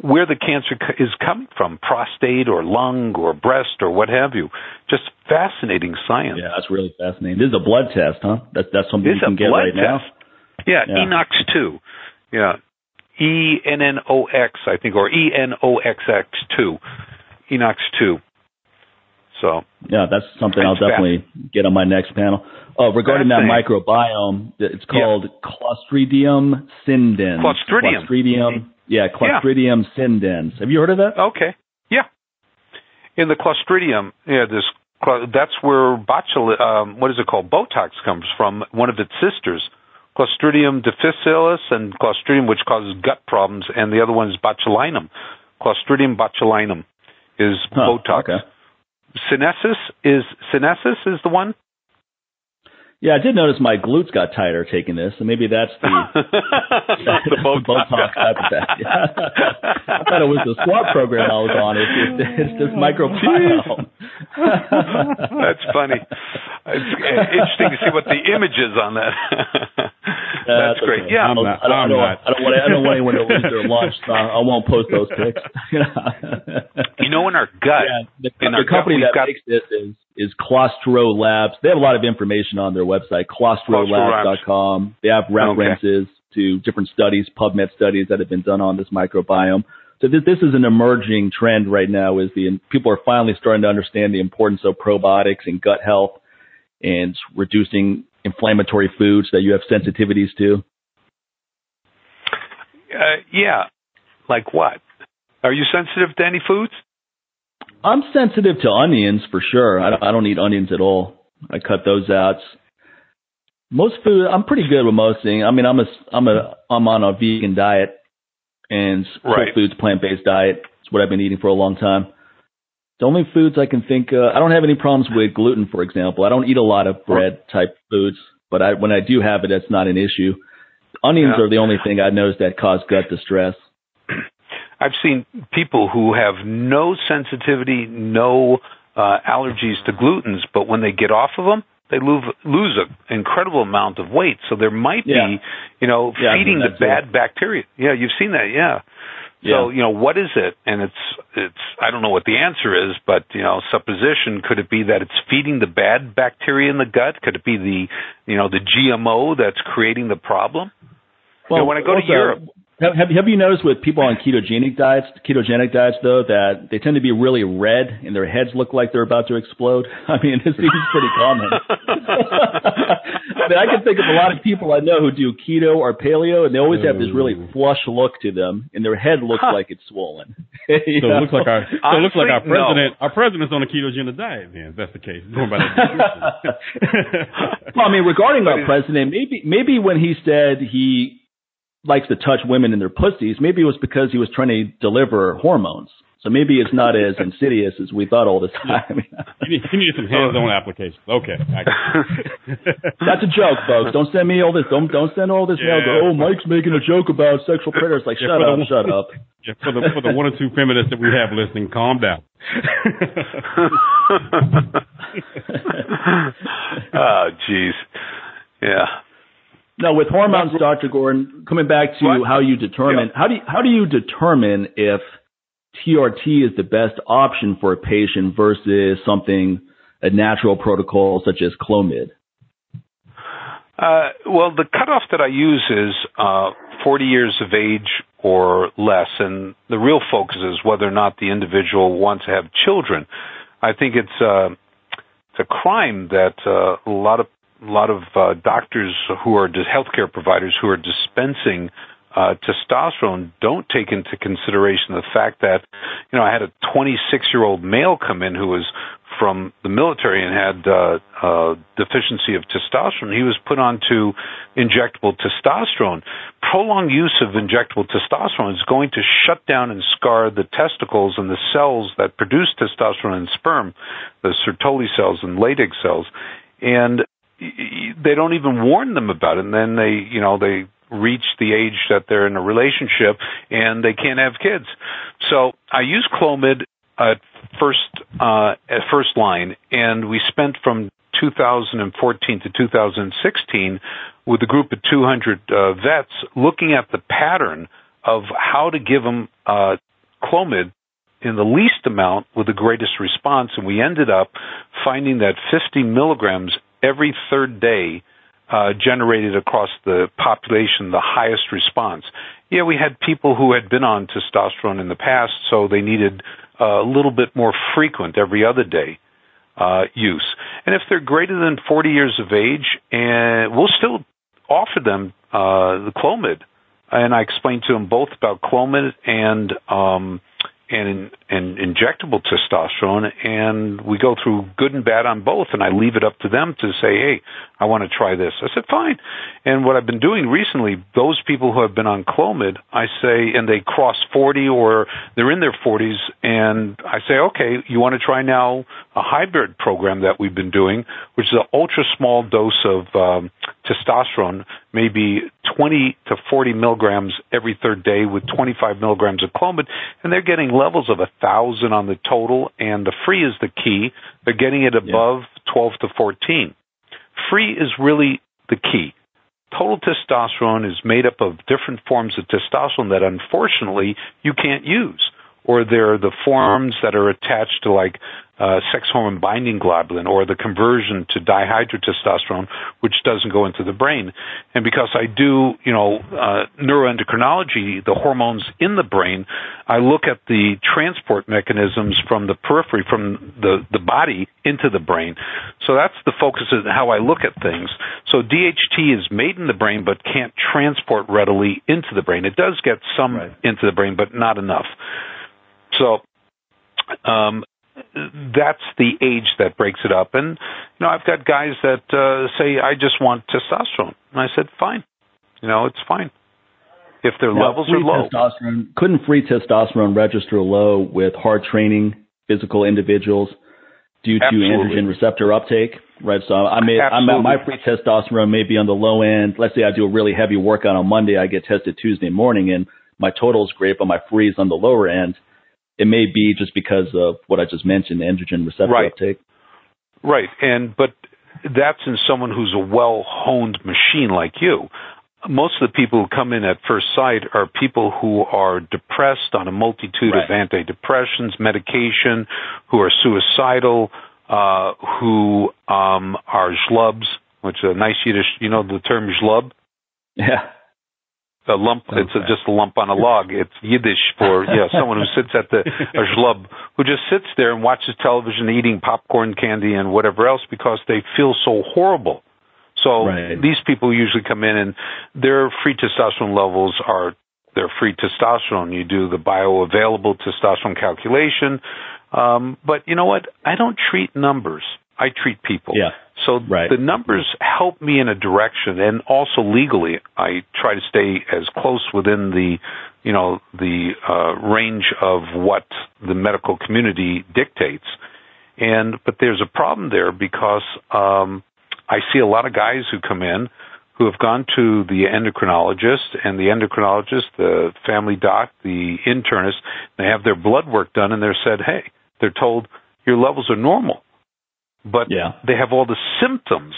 where the cancer is coming from, prostate or lung or breast or what have you. Just fascinating science. Yeah, that's really fascinating. This is a blood test, huh? That's something you can get right now? Yeah, Enox2. Yeah, E-N-N-O-X, I think, or E-N-O-X-X-2, Enox2. So yeah, that's something I'll definitely get on my next panel. Regarding that microbiome, it's called Clostridium sindens. Clostridium sindens. Have you heard of that? Okay. Yeah. In the Clostridium, that's where Botulinum, Botox comes from, one of its sisters, Clostridium difficilis, and Clostridium, which causes gut problems, and the other one is botulinum. Clostridium botulinum is Botox. Okay. Senescence is the one? Yeah, I did notice my glutes got tighter taking this, and maybe that's the, the Botox type of that. I thought it was the SWAT program I was on. It's this microbiome. That's funny. It's interesting to see what the image is on that. That's great. Okay. Yeah, I don't want anyone to lose their lunch, so I won't post those pics. You know, in our gut, the company that makes this is Clostro Labs. They have a lot of information on their website, ClostroLabs.com. They have references to different studies, PubMed studies that have been done on this microbiome. So this is an emerging trend right now. People are finally starting to understand the importance of probiotics and gut health and reducing inflammatory foods that you have sensitivities to. Yeah. Like what? Are you sensitive to any foods? I'm sensitive to onions for sure. I don't eat onions at all. I cut those out. Most food, I'm pretty good with most things. I mean, I'm on a vegan diet and whole foods, plant-based diet. It's what I've been eating for a long time. The only foods I can think of, I don't have any problems with gluten, for example. I don't eat a lot of bread-type foods, but when I do have it, that's not an issue. Onions are the only thing I've noticed that cause gut distress. I've seen people who have no sensitivity, no allergies to glutens, but when they get off of them, they lose an incredible amount of weight. So there might be, feeding the bad bacteria. Yeah, you've seen that, So, what is it? And it's I don't know what the answer is, but, supposition, could it be that it's feeding the bad bacteria in the gut? Could it be the GMO that's creating the problem? Well, when I go to Europe. Have you noticed with people on ketogenic diets, though, that they tend to be really red and their heads look like they're about to explode? I mean, this seems pretty common. I mean, I can think of a lot of people I know who do keto or paleo, and they always have this really flush look to them, and their head looks like it's swollen. It looks like our president. No. Our president's on a ketogenic diet, then, if that's the case. Going by that. Well, I mean, regarding our president, maybe when he said he likes to touch women in their pussies, maybe it was because he was trying to deliver hormones. So maybe it's not as insidious as we thought all the time. You need some hands-on applications. Okay. That's a joke, folks. Don't send me all this. Don't send all this mail. Go, Mike's making a joke about sexual predators. Like, shut up. Yeah, for the one or two feminists that we have listening, calm down. Oh, geez. Yeah. No, with hormones, Dr. Gordon, coming back to how you determine, how do you determine if TRT is the best option for a patient versus a natural protocol such as Clomid? Well, the cutoff that I use is 40 years of age or less, and the real focus is whether or not the individual wants to have children. I think it's a crime that a lot of doctors who are healthcare providers who are dispensing testosterone don't take into consideration the fact that, I had a 26-year-old male come in who was from the military and had deficiency of testosterone. He was put onto injectable testosterone. Prolonged use of injectable testosterone is going to shut down and scar the testicles and the cells that produce testosterone in sperm, the Sertoli cells and Leydig cells. And they don't even warn them about it, and then they reach the age that they're in a relationship and they can't have kids. So I use Clomid at first line, and we spent from 2014 to 2016 with a group of 200 vets looking at the pattern of how to give them Clomid in the least amount with the greatest response, and we ended up finding that 50 milligrams every third day generated across the population the highest response. Yeah, we had people who had been on testosterone in the past, so they needed a little bit more frequent every other day use. And if they're greater than 40 years of age, and we'll still offer them the Clomid. And I explained to them both about Clomid and injectable testosterone, and we go through good and bad on both, and I leave it up to them to say, hey, I want to try this. I said, fine. And what I've been doing recently, those people who have been on Clomid, I say, and they cross 40 or they're in their 40s, and I say, okay, you want to try now a hybrid program that we've been doing, which is an ultra-small dose of testosterone, maybe 20 to 40 milligrams every third day with 25 milligrams of Clomid, and they're getting levels of 1,000 on the total, and the free is the key. They're getting it above 12 to 14. Free is really the key. Total testosterone is made up of different forms of testosterone that, unfortunately, you can't use, or they're the forms that are attached to, like, sex hormone binding globulin or the conversion to dihydrotestosterone, which doesn't go into the brain. And because I do, neuroendocrinology, the hormones in the brain, I look at the transport mechanisms from the periphery, from the body into the brain. So that's the focus of how I look at things. So DHT is made in the brain but can't transport readily into the brain. It does get some into the brain, but not enough. So that's the age that breaks it up. And, I've got guys that say, I just want testosterone. And I said, fine. It's fine. If their levels are low. Couldn't free testosterone register low with hard training, physical individuals due to androgen receptor uptake? Right. So my free testosterone may be on the low end. Let's say I do a really heavy workout on Monday. I get tested Tuesday morning, and my total is great, but my free is on the lower end. It may be just because of what I just mentioned, androgen receptor uptake. Right. But that's in someone who's a well-honed machine like you. Most of the people who come in at first sight are people who are depressed on a multitude of antidepressants, medication, who are suicidal, who are schlubs, which is a nice Yiddish, the term schlub? Yeah. A lump, it's just a lump on a log. It's Yiddish for someone who sits at a schlub, who just sits there and watches television, eating popcorn candy and whatever else because they feel so horrible. So these people usually come in and their free testosterone levels are their free testosterone. You do the bioavailable testosterone calculation. But you know what? I don't treat numbers. I treat people. Yeah. So the numbers help me in a direction, and also legally, I try to stay as close within the range of what the medical community dictates. But there's a problem there because I see a lot of guys who come in who have gone to the endocrinologist, and the endocrinologist, the family doc, the internist, they have their blood work done, and they're said, hey, they're told your levels are normal. But they have all the symptoms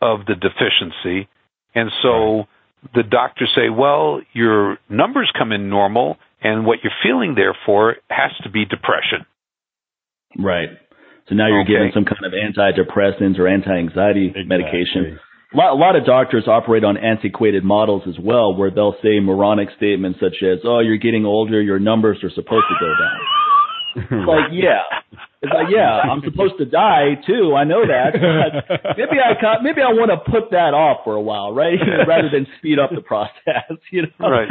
of the deficiency. And so the doctors say, well, your numbers come in normal, and what you're feeling, therefore, has to be depression. Right. So now you're giving some kind of antidepressants or anti-anxiety medication. A lot of doctors operate on antiquated models as well, where they'll say moronic statements such as, oh, you're getting older, your numbers are supposed to go down. I'm supposed to die too. I know that. Maybe I want to put that off for a while, right? Rather than speed up the process, Right.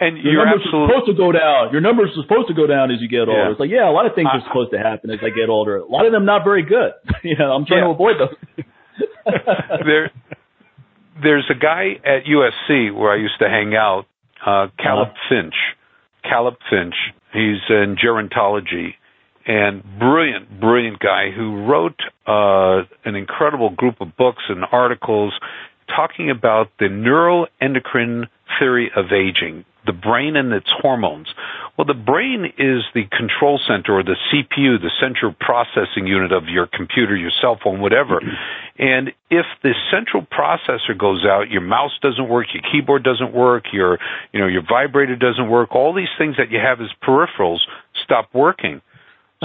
And your numbers are supposed to go down. Your numbers are supposed to go down as you get older. It's a lot of things are supposed to happen as I get older. A lot of them not very good. I'm trying to avoid those. There's a guy at USC where I used to hang out, Caleb Finch. Caleb Finch. He's in gerontology, and brilliant guy who wrote an incredible group of books and articles talking about the neuroendocrine theory of aging, the brain and its hormones. Well, the brain is the control center or the CPU, the central processing unit of your computer, your cell phone, whatever. And if the central processor goes out, your mouse doesn't work, your keyboard doesn't work, your vibrator doesn't work, all these things that you have as peripherals stop working.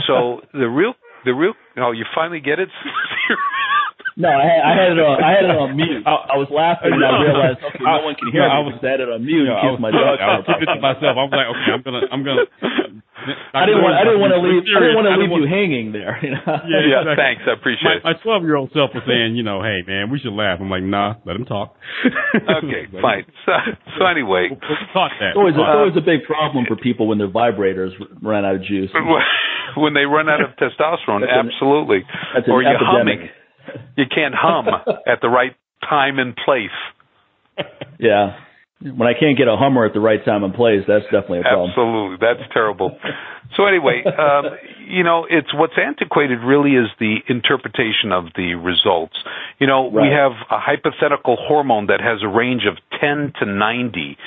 So the real you finally get it? No, I had it on mute. I was laughing and I realized no one can hear me. I had it on mute. I was my dog. I was keeping it to myself. I'm like, okay, I'm gonna I didn't want to leave you hanging there. You know? Yeah, exactly. Thanks. I appreciate it. My 12-year-old self was saying, hey, man, we should laugh. I'm like, nah, let him talk. Okay, fine. So anyway. It's always a big problem for people when their vibrators run out of juice. When they run out of testosterone, absolutely. That's or you're epidemic. Humming. You can't hum at the right time and place. Yeah. When I can't get a hummer at the right time and place, that's definitely a problem. Absolutely. That's terrible. So anyway, it's what's antiquated really is the interpretation of the results. Right. We have a hypothetical hormone that has a range of 10 to 90.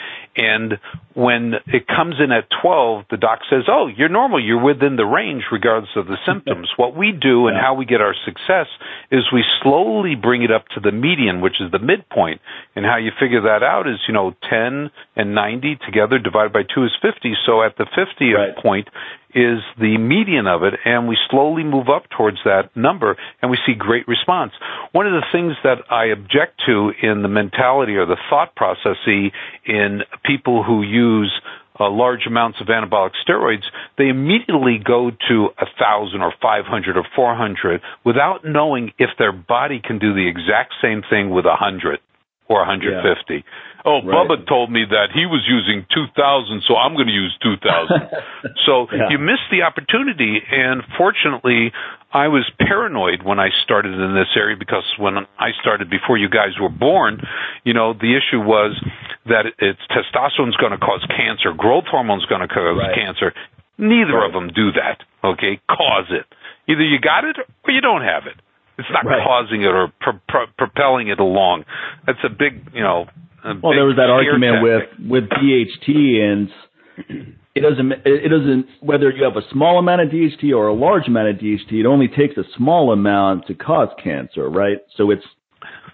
And when it comes in at 12, the doc says, oh, you're normal. You're within the range regardless of the symptoms. What we do and how we get our success is we slowly bring it up to the median, which is the midpoint. And how you figure that out is, 10 and 90 together divided by 2 is 50. So at the 50th point is the median of it, and we slowly move up towards that number, and we see great response. One of the things that I object to in the mentality or the thought process in people who use large amounts of anabolic steroids, they immediately go to 1,000 or 500 or 400 without knowing if their body can do the exact same thing with 100 or 150. Yeah. Oh, right. Bubba told me that he was using 2,000, so I'm going to use 2,000. So you miss the opportunity, and fortunately, I was paranoid when I started in this area because when I started before you guys were born, the issue was that it's testosterone's going to cause cancer, growth hormone's going to cause cancer. Neither of them do that, okay? Cause it. Either you got it or you don't have it. It's not causing it or propelling it along. That's a big, well, there was that argument with DHT, and it doesn't whether you have a small amount of DHT or a large amount of DHT, it only takes a small amount to cause cancer, right? So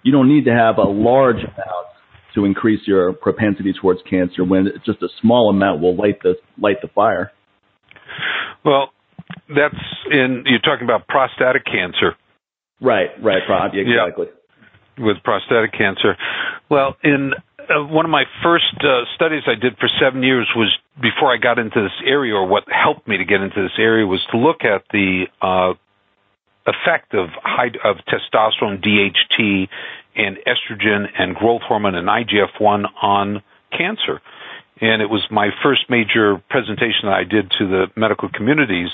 you don't need to have a large amount to increase your propensity towards cancer when just a small amount will light the fire. Well, that's you're talking about prostatic cancer. Right, Rob, exactly. Yeah. With prostatic cancer. Well, in one of my first studies I did for 7 years was before I got into this area, or what helped me to get into this area was to look at the effect of testosterone, DHT, and estrogen and growth hormone and IGF-1 on cancer. And it was my first major presentation that I did to the medical communities,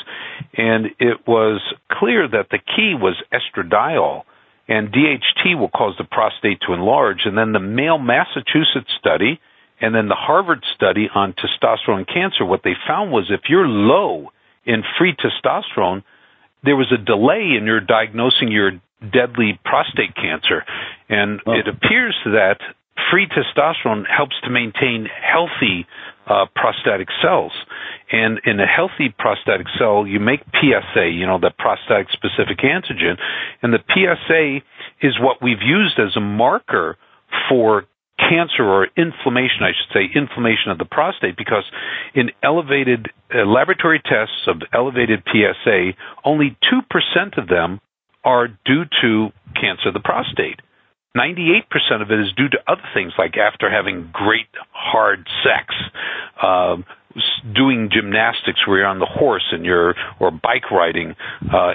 and it was clear that the key was estradiol. And DHT will cause the prostate to enlarge. And then the Male Massachusetts study and then the Harvard study on testosterone cancer, what they found was if you're low in free testosterone, there was a delay in your diagnosing your deadly prostate cancer. And it appears that free testosterone helps to maintain healthy prostatic cells. And in a healthy prostatic cell, you make PSA, the prostatic-specific antigen. And the PSA is what we've used as a marker for cancer or inflammation, I should say, inflammation of the prostate, because in elevated laboratory tests of elevated PSA, only 2% of them are due to cancer of the prostate. 98% of it is due to other things, like after having great hard sex, doing gymnastics where you're on the horse and or bike riding,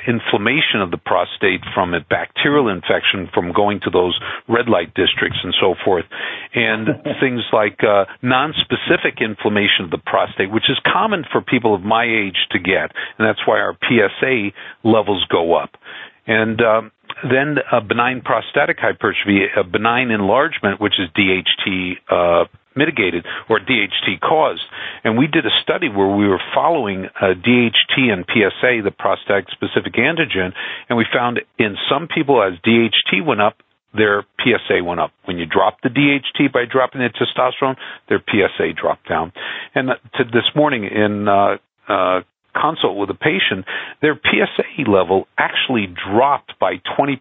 inflammation of the prostate from a bacterial infection from going to those red light districts and so forth, and things like non-specific inflammation of the prostate, which is common for people of my age to get, and that's why our PSA levels go up. And then benign prostatic hypertrophy, a benign enlargement, which is DHT mitigated or DHT caused. And we did a study where we were following DHT and PSA, the prostatic-specific antigen, and we found in some people as DHT went up, their PSA went up. When you drop the DHT by dropping the testosterone, their PSA dropped down. And to this morning in consult with a patient, their PSA level actually dropped by 20%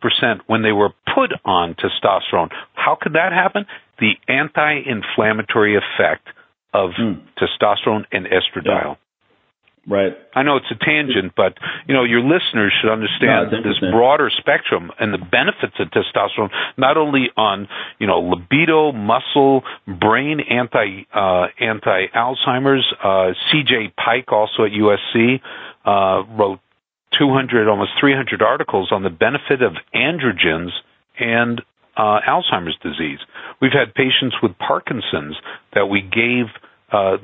when they were put on testosterone. How could that happen? The anti-inflammatory effect of testosterone and estradiol. Right. I know it's a tangent, but your listeners should understand this broader spectrum and the benefits of testosterone, not only on libido, muscle, brain, anti-Alzheimer's. C.J. Pike, also at USC, wrote 200, almost 300 articles on the benefit of androgens and Alzheimer's disease. We've had patients with Parkinson's that we gave.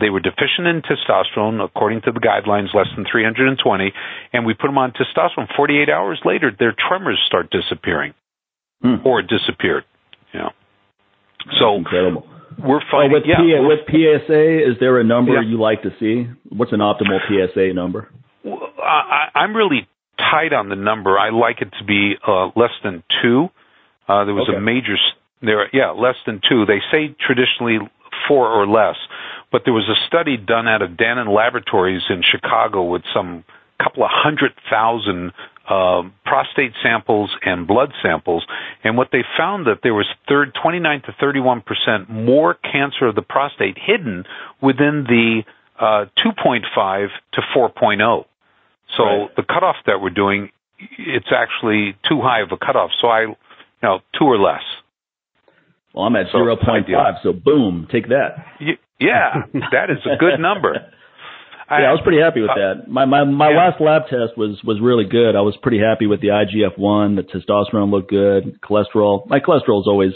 They were deficient in testosterone, according to the guidelines, less than 320, and we put them on testosterone. 48 hours later, their tremors start disappearing, or disappeared. Yeah. So incredible. We're finding with PSA. Is there a number you like to see? What's an optimal PSA number? I'm really tight on the number. I like it to be less than 2. There was a major less than 2. They say traditionally 4 or less. But there was a study done out of Danon Laboratories in Chicago with some 200,000 prostate samples and blood samples, and what they found that there was 29 to 31% more cancer of the prostate hidden within the 2.5 to 4.0. So the cutoff that we're doing, it's actually too high of a cutoff. So 2 or less. Well, I'm at 0.5, so boom, take that. Yeah, that is a good number. I was pretty happy with that. My last lab test was really good. I was pretty happy with the IGF-1. The testosterone looked good. Cholesterol. My cholesterol is always,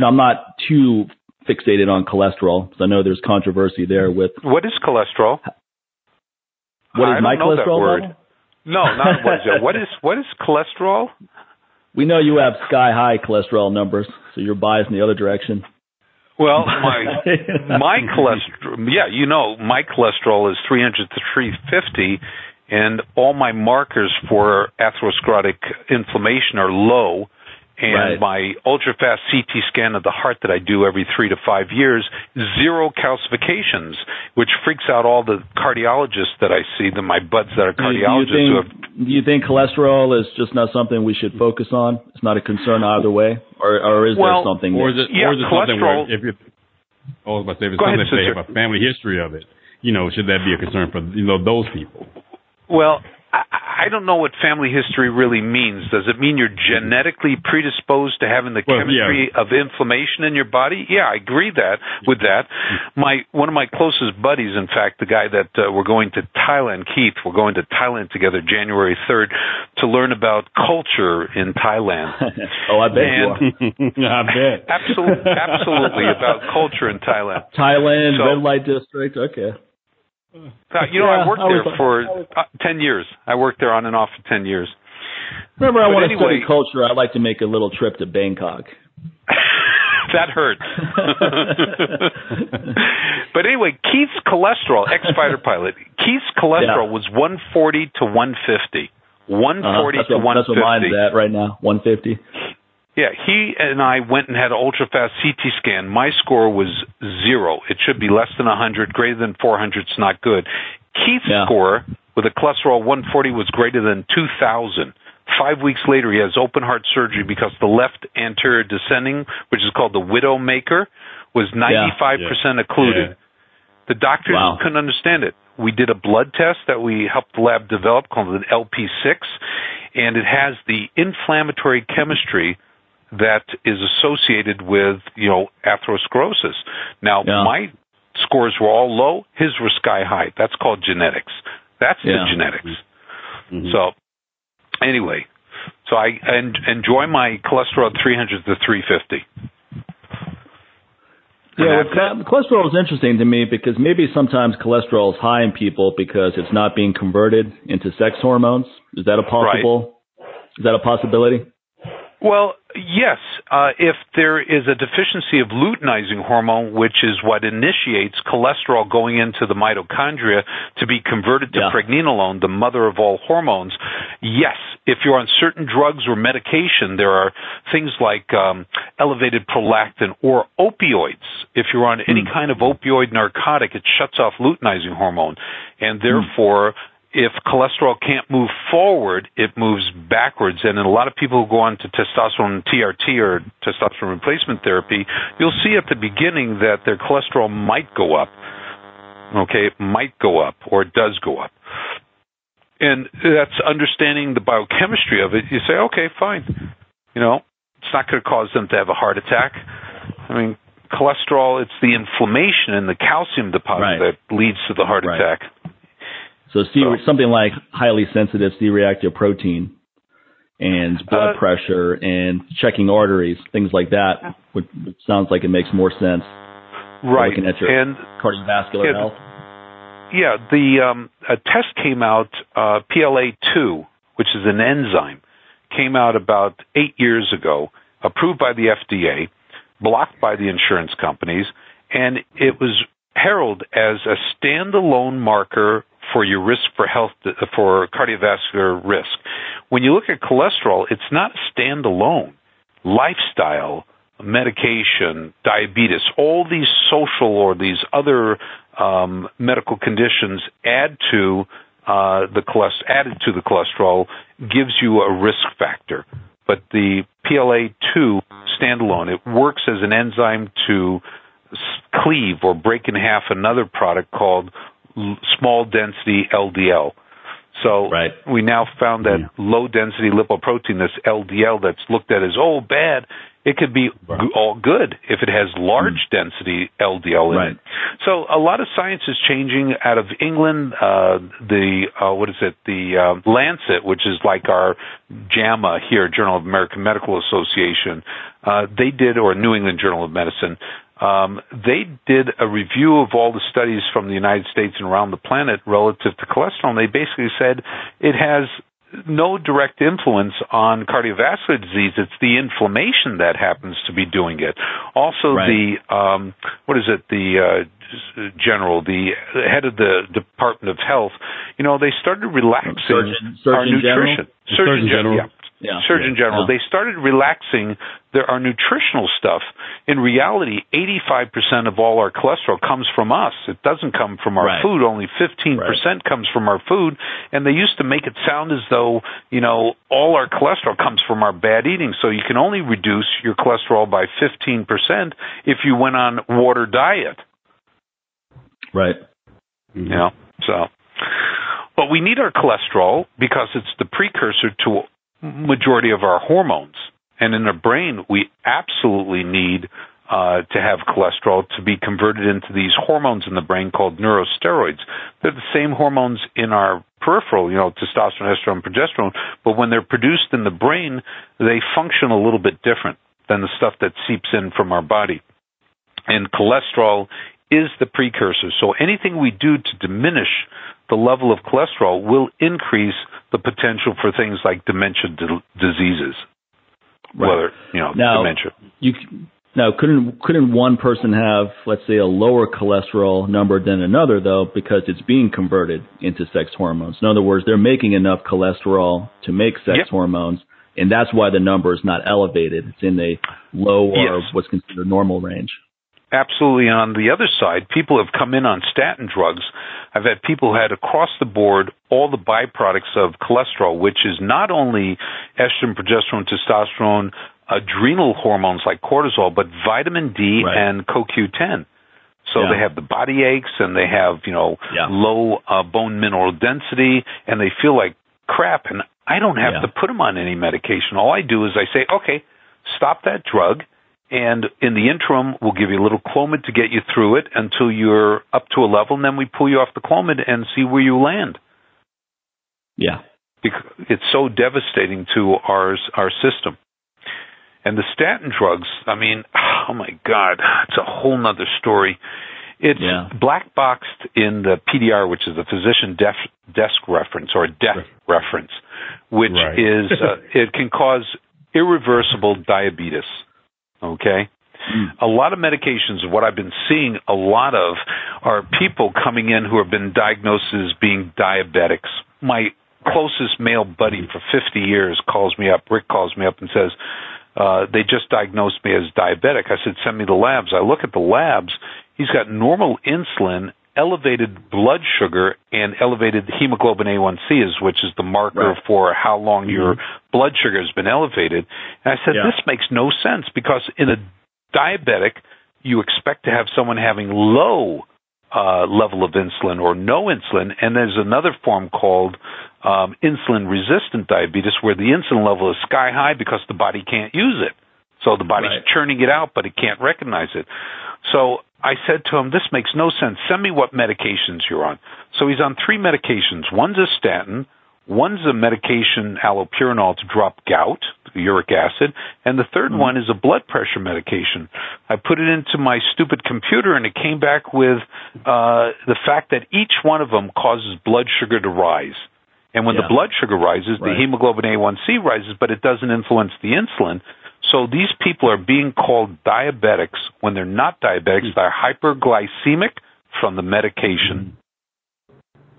I'm not too fixated on cholesterol because I know there's controversy there with. What is cholesterol? What is my cholesterol? I don't know that word. No, not what is cholesterol? We know you have sky-high cholesterol numbers, so you're biased in the other direction. Well, my cholesterol, my cholesterol is 300 to 350, and all my markers for atherosclerotic inflammation are low, and my ultra-fast CT scan of the heart that I do every 3 to 5 years, 0 calcifications, which freaks out all the cardiologists that I see, my buds that are cardiologists. Do you think cholesterol is just not something we should focus on? It's not a concern either way? Or is there something? Or is it, something where if they have a family history of it, should that be a concern for those people? Well, I don't know what family history really means. Does it mean you're genetically predisposed to having the chemistry of inflammation in your body? Yeah, I agree with that. One of my closest buddies, in fact, the guy that we're going to Thailand, Keith, we're going to Thailand together January 3rd to learn about culture in Thailand. Oh, I bet you are. I bet. Absolutely about culture in Thailand. Thailand, red light district, okay. I worked there for 10 years. I worked there on and off for 10 years. Remember, to study culture. I'd like to make a little trip to Bangkok. That hurt. But anyway, Keith's cholesterol, ex-fighter pilot, Keith's cholesterol was 140 to 150. 140 to 150. That's what mine's at right now, 150. Yeah, he and I went and had an ultra-fast CT scan. My score was 0. It should be less than 100. Greater than 400 is not good. Keith's score with a cholesterol 140 was greater than 2,000. 5 weeks later, he has open-heart surgery because the left anterior descending, which is called the widowmaker, was 95% occluded. Yeah. The doctors couldn't understand it. We did a blood test that we helped the lab develop called an LP6, and it has the inflammatory chemistry that is associated with, atherosclerosis. Now, my scores were all low. His were sky high. That's called genetics. That's the genetics. Mm-hmm. So, anyway, I enjoy my cholesterol 300 to 350. Yeah, cholesterol is interesting to me because maybe sometimes cholesterol is high in people because it's not being converted into sex hormones. Is that a possible? Is that a possibility? Well, yes, if there is a deficiency of luteinizing hormone, which is what initiates cholesterol going into the mitochondria to be converted to pregnenolone, the mother of all hormones. Yes, if you're on certain drugs or medication, there are things like elevated prolactin or opioids. If you're on any kind of opioid narcotic, it shuts off luteinizing hormone, and therefore if cholesterol can't move forward, it moves backwards. And in a lot of people who go on to testosterone and TRT or testosterone replacement therapy, you'll see at the beginning that their cholesterol might go up. okay, might go up or does go up. And that's understanding the biochemistry of it. You say, okay, fine. You know, it's not going to cause them to have a heart attack. I mean, cholesterol, it's the inflammation and the calcium deposit that leads to the heart attack. So something like highly sensitive C-reactive protein and blood pressure and checking arteries, things like that, which sounds like it makes more sense. Right. Looking at your cardiovascular health. Yeah, the a test came out, PLA2, which is an enzyme, came out about 8 years ago, approved by the FDA, blocked by the insurance companies, and it was heralded as a standalone marker for your risk for health, for cardiovascular risk. When you look at cholesterol, it's not a standalone. Lifestyle, medication, diabetes, all these social or these other medical conditions add to added to the cholesterol, gives you a risk factor. But the PLA2 standalone, it works as an enzyme to cleave or break in half another product called small density LDL. So we now found that low density lipoprotein, this LDL that's looked at as bad, it could be all good if it has large density LDL in it. So a lot of science is changing out of England. The Lancet, which is like our JAMA here, Journal of American Medical Association, or New England Journal of Medicine, they did a review of all the studies from the United States and around the planet relative to cholesterol, and they basically said it has no direct influence on cardiovascular disease. It's the inflammation that happens to be doing it. Also, the head of the Department of Health, you know, they started relaxing our nutrition. Surgeon General, they started relaxing our nutritional stuff. In reality, 85% of all our cholesterol comes from us. It doesn't come from our food. Only 15% comes from our food. And they used to make it sound as though, you know, all our cholesterol comes from our bad eating. So you can only reduce your cholesterol by 15% if you went on water diet. Right. You know, so. But we need our cholesterol because it's the precursor to majority of our hormones, and in the brain we absolutely need to have cholesterol to be converted into these hormones in the brain called neurosteroids. They're the same hormones in our peripheral, you know, testosterone, estrogen, progesterone, but when they're produced in the brain, they function a little bit different than the stuff that seeps in from our body. And cholesterol is the precursor. So anything we do to diminish the level of cholesterol will increase the potential for things like dementia diseases, whether, you know, dementia. Now, couldn't one person have, let's say, a lower cholesterol number than another, though, because it's being converted into sex hormones? In other words, they're making enough cholesterol to make sex hormones, and that's why the number is not elevated. It's in a low or what's considered normal range. Absolutely. And on the other side, people have come in on statin drugs. I've had people who had across the board all the byproducts of cholesterol, which is not only estrogen, progesterone, testosterone, adrenal hormones like cortisol, but vitamin D and CoQ10. So they have the body aches and they have, you know, low bone mineral density, and they feel like crap. And I don't have to put them on any medication. All I do is I say, okay, stop that drug. And in the interim, we'll give you a little Clomid to get you through it until you're up to a level, and then we pull you off the Clomid and see where you land. Yeah. Because it's so devastating to our system. And the statin drugs, I mean, oh my God, it's a whole nother story. It's black boxed in the PDR, which is the physician desk reference or death reference, which is, it can cause irreversible diabetes. Okay? A lot of medications, what I've been seeing a lot of, are people coming in who have been diagnosed as being diabetics. My closest male buddy for 50 years calls me up, Rick calls me up and says, they just diagnosed me as diabetic. I said, send me the labs. I look at the labs. He's got normal insulin, elevated blood sugar, and elevated hemoglobin A1C, which is the marker for how long your blood sugar has been elevated. And I said, this makes no sense, because in a diabetic, you expect to have someone having low level of insulin or no insulin. And there's another form called insulin-resistant diabetes where the insulin level is sky high because the body can't use it. So the body's churning it out, but it can't recognize it. So I said to him, this makes no sense. Send me what medications you're on. So he's on three medications. One's a statin. One's a medication, allopurinol, to drop gout, uric acid, and the third one is a blood pressure medication. I put it into my stupid computer, and it came back with the fact that each one of them causes blood sugar to rise. And when the blood sugar rises, the hemoglobin A1C rises, but it doesn't influence the insulin. So these people are being called diabetics. When they're not diabetics, they're hyperglycemic from the medication.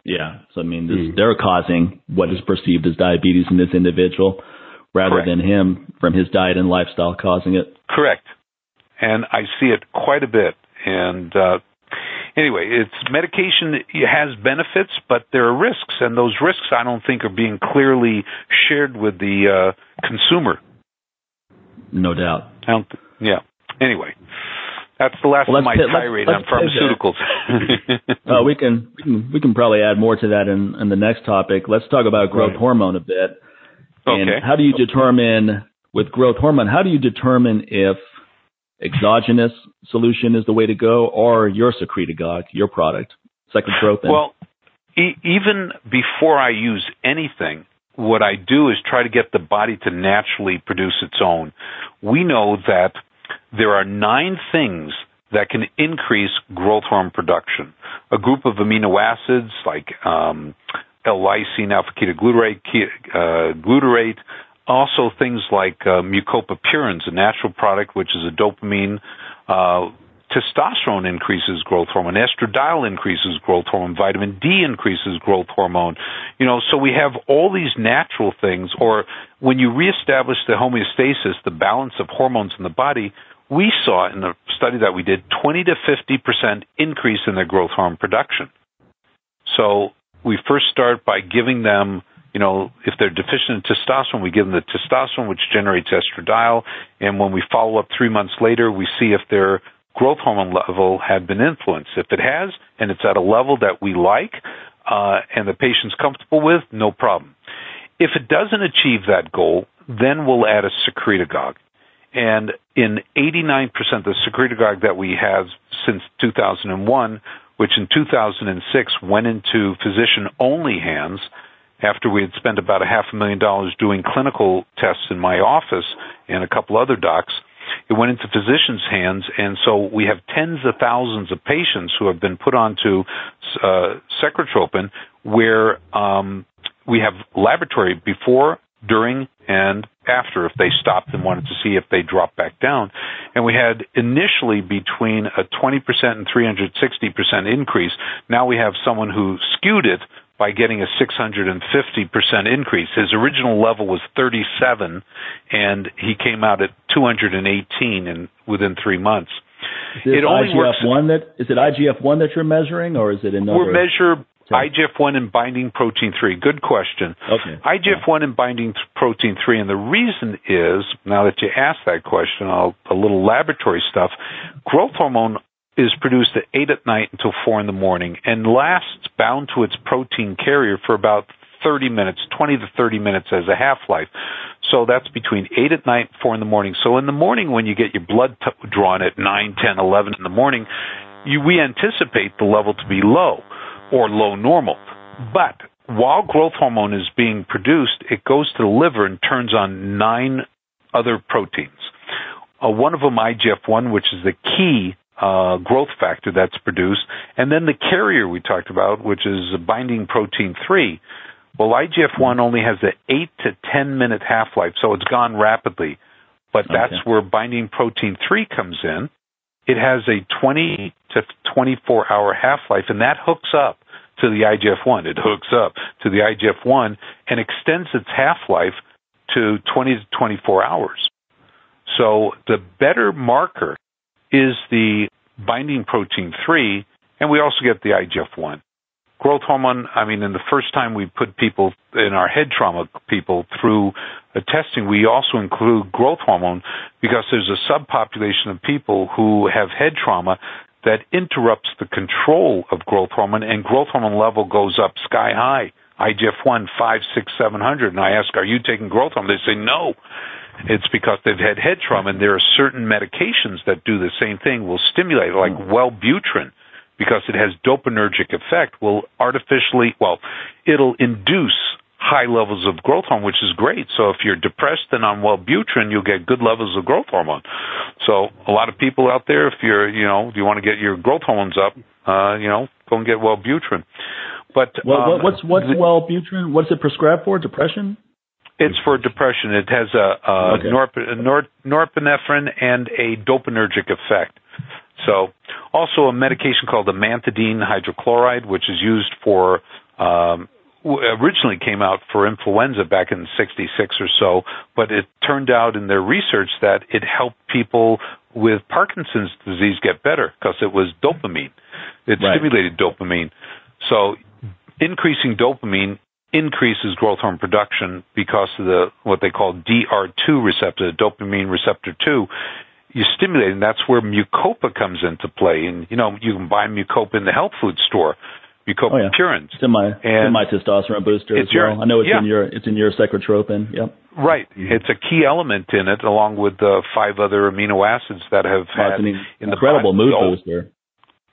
Yeah, so I mean, they're causing what is perceived as diabetes in this individual rather than him from his diet and lifestyle causing it. Correct. And I see it quite a bit. And anyway, it's medication has benefits, but there are risks, and those risks I don't think are being clearly shared with the consumer. No doubt. Anyway. That's the last of my tirade on pharmaceuticals. We can probably add more to that in the next topic. Let's talk about growth hormone a bit. Okay. And how do you determine, with growth hormone, how do you determine if exogenous solution is the way to go or your secretagogue, your product, psychotropin? Well, even before I use anything, what I do is try to get the body to naturally produce its own. We know that there are 9 things that can increase growth hormone production. A group of amino acids like L-lysine, alpha-ketoglutarate, glutarate, also things like mucopolymins, a natural product, which is a dopamine. Testosterone increases growth hormone. Estradiol increases growth hormone. Vitamin D increases growth hormone. You know, so we have all these natural things, or when you reestablish the homeostasis, the balance of hormones in the body, we saw in the study that we did 20 to 50% increase in their growth hormone production. So we first start by giving them, you know, if they're deficient in testosterone, we give them the testosterone, which generates estradiol. And when we follow up 3 months later, we see if they're growth hormone level had been influenced. If it has, and it's at a level that we like and the patient's comfortable with, no problem. If it doesn't achieve that goal, then we'll add a secretagogue. And in 89%, the secretagogue that we have since 2001, which in 2006 went into physician-only hands after we had spent about $500,000 doing clinical tests in my office and a couple other docs, it went into physicians' hands, and so we have tens of thousands of patients who have been put onto secretropin where we have laboratory before, during, and after if they stopped and wanted to see if they dropped back down. And we had initially between a 20% and 360% increase. Now we have someone who skewed it by getting a 650% increase. His original level was 37, and he came out at 218 within 3 months. Is it IGF-1 that you're measuring, or is it another? We measure IGF-1 and binding protein 3. Good question. Okay. IGF-1 and binding protein 3, and the reason is, now that you asked that question, a little laboratory stuff, growth hormone is produced at 8 at night until 4 in the morning and lasts bound to its protein carrier for about 30 minutes, 20 to 30 minutes as a half-life. So that's between 8 at night and 4 in the morning. So in the morning when you get your blood drawn at 9, 10, 11 in the morning, we anticipate the level to be low or low normal. But while growth hormone is being produced, it goes to the liver and turns on 9 other proteins. One of them, IGF-1, which is the key growth factor that's produced, and then the carrier we talked about, which is binding protein 3. Well, IGF-1 only has an 8 to 10-minute half-life, so it's gone rapidly. But that's where binding protein 3 comes in. It has a 20 to 24-hour half-life, and that hooks up to the IGF-1. It hooks up to the IGF-1 and extends its half-life to 20 to 24 hours. So the better marker is the binding protein 3, and we also get the IGF-1. Growth hormone, I mean, in the first time we put people in our head trauma people through a testing, we also include growth hormone because there's a subpopulation of people who have head trauma that interrupts the control of growth hormone, and growth hormone level goes up sky high. IGF-1, 5, 6, 700. And I ask, are you taking growth hormone? They say no. It's because they've had head trauma, and there are certain medications that do the same thing, will stimulate, like Wellbutrin, because it has dopaminergic effect, will artificially, well, it'll induce high levels of growth hormone, which is great. So if you're depressed and on Wellbutrin, you'll get good levels of growth hormone. So a lot of people out there, if you're, if you want to get your growth hormones up, go and get Wellbutrin. But what's Wellbutrin? What's it prescribed for? Depression? It's for depression. It has norepinephrine and a dopaminergic effect. So also a medication called amantadine hydrochloride, which is used for originally came out for influenza back in 1966 or so, but it turned out in their research that it helped people with Parkinson's disease get better because it was dopamine. It stimulated dopamine. So increasing dopamine increases growth hormone production because of the what they call DR2 receptor, dopamine receptor 2. You stimulate, and that's where Mucopa comes into play. And, you can buy Mucopa in the health food store. Mucopa purines. It's in my testosterone booster as well. I know it's in your Secretropin. Yep. Right. It's a key element in it, along with the 5 other amino acids that have had an incredible mood booster.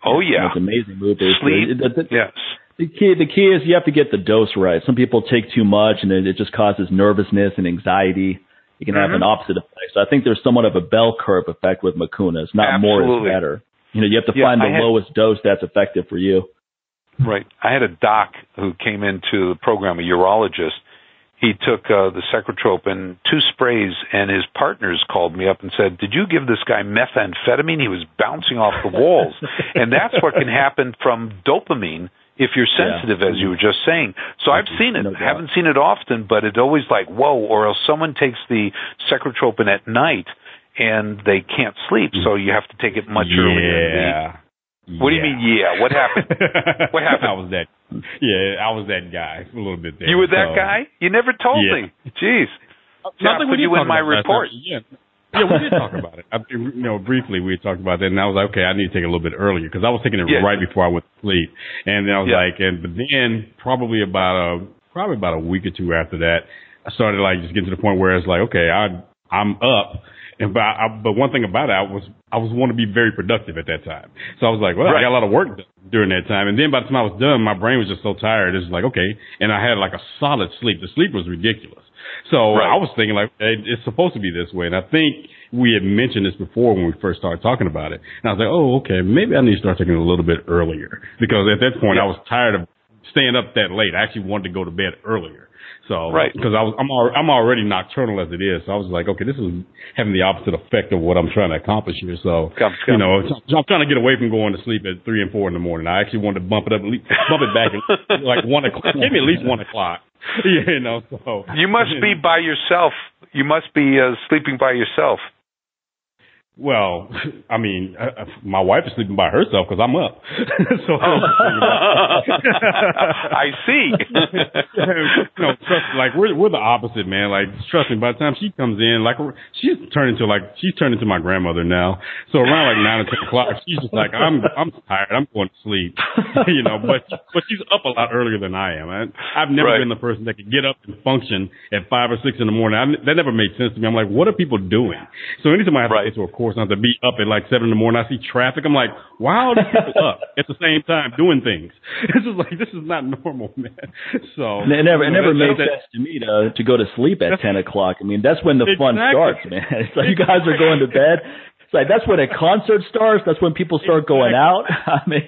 Oh, yeah. It's an amazing mood booster. Sleep. Yes. The key is you have to get the dose right. Some people take too much, and it just causes nervousness and anxiety. It can have an opposite effect. So I think there's somewhat of a bell curve effect with Mucuna. It's not more is better. You have to find the lowest dose that's effective for you. Right. I had a doc who came into the program, a urologist. He took the Secretropin, 2 sprays, and his partners called me up and said, "Did you give this guy methamphetamine? He was bouncing off the walls." And that's what can happen from dopamine if you're sensitive, as you were just saying. So I've seen it. I haven't seen it often, but it's always like, whoa, or else someone takes the Secretropin at night and they can't sleep, so you have to take it much earlier. Yeah. What do you mean, What happened? I was that guy a little bit there. You were that guy? You never told me. Jeez. Nothing with you in my report. Yeah, we did talk about it. Briefly we talked about that, and I was like, okay, I need to take it a little bit earlier because I was taking it right before I went to sleep. And then I was like, but then probably about a week or two after that, I started just getting to the point where it's like, okay, I'm up. But one thing about it, I was wanting to be very productive at that time. So I was like, well, I got a lot of work done during that time. And then by the time I was done, my brain was just so tired. It was like, okay. And I had a solid sleep. The sleep was ridiculous. So I was thinking it's supposed to be this way. And I think we had mentioned this before when we first started talking about it. And I was like, oh, okay, maybe I need to start taking it a little bit earlier. Because at that point, I was tired of staying up that late. I actually wanted to go to bed earlier. So, because I'm already nocturnal as it is. So I was like, okay, this is having the opposite effect of what I'm trying to accomplish here. So, I'm trying to get away from going to sleep at 3 and 4 in the morning. I actually wanted to bump it up, bump it back at 1 o'clock. Give me at least 1 o'clock. So you must be by yourself. You must be sleeping by yourself. Well, I mean, my wife is sleeping by herself because I'm up. So I see. We're the opposite, man. Trust me, by the time she comes in, she's turned into my grandmother now. So around 9 or 10 o'clock, she's just like, I'm tired. I'm going to sleep. But she's up a lot earlier than I am. I've never been the person that could get up and function at 5 or 6 in the morning. That never made sense to me. I'm like, what are people doing? So anytime I have to get to a course, I have to be up at 7 in the morning. I see traffic. I'm like, why are these people up at the same time doing things? It's just like, this is not normal, man. So it never made sense to me to go to sleep at 10 o'clock. I mean, that's when the fun starts, man. It's like you guys are going to bed. It's like that's when a concert starts. That's when people start going out. I mean,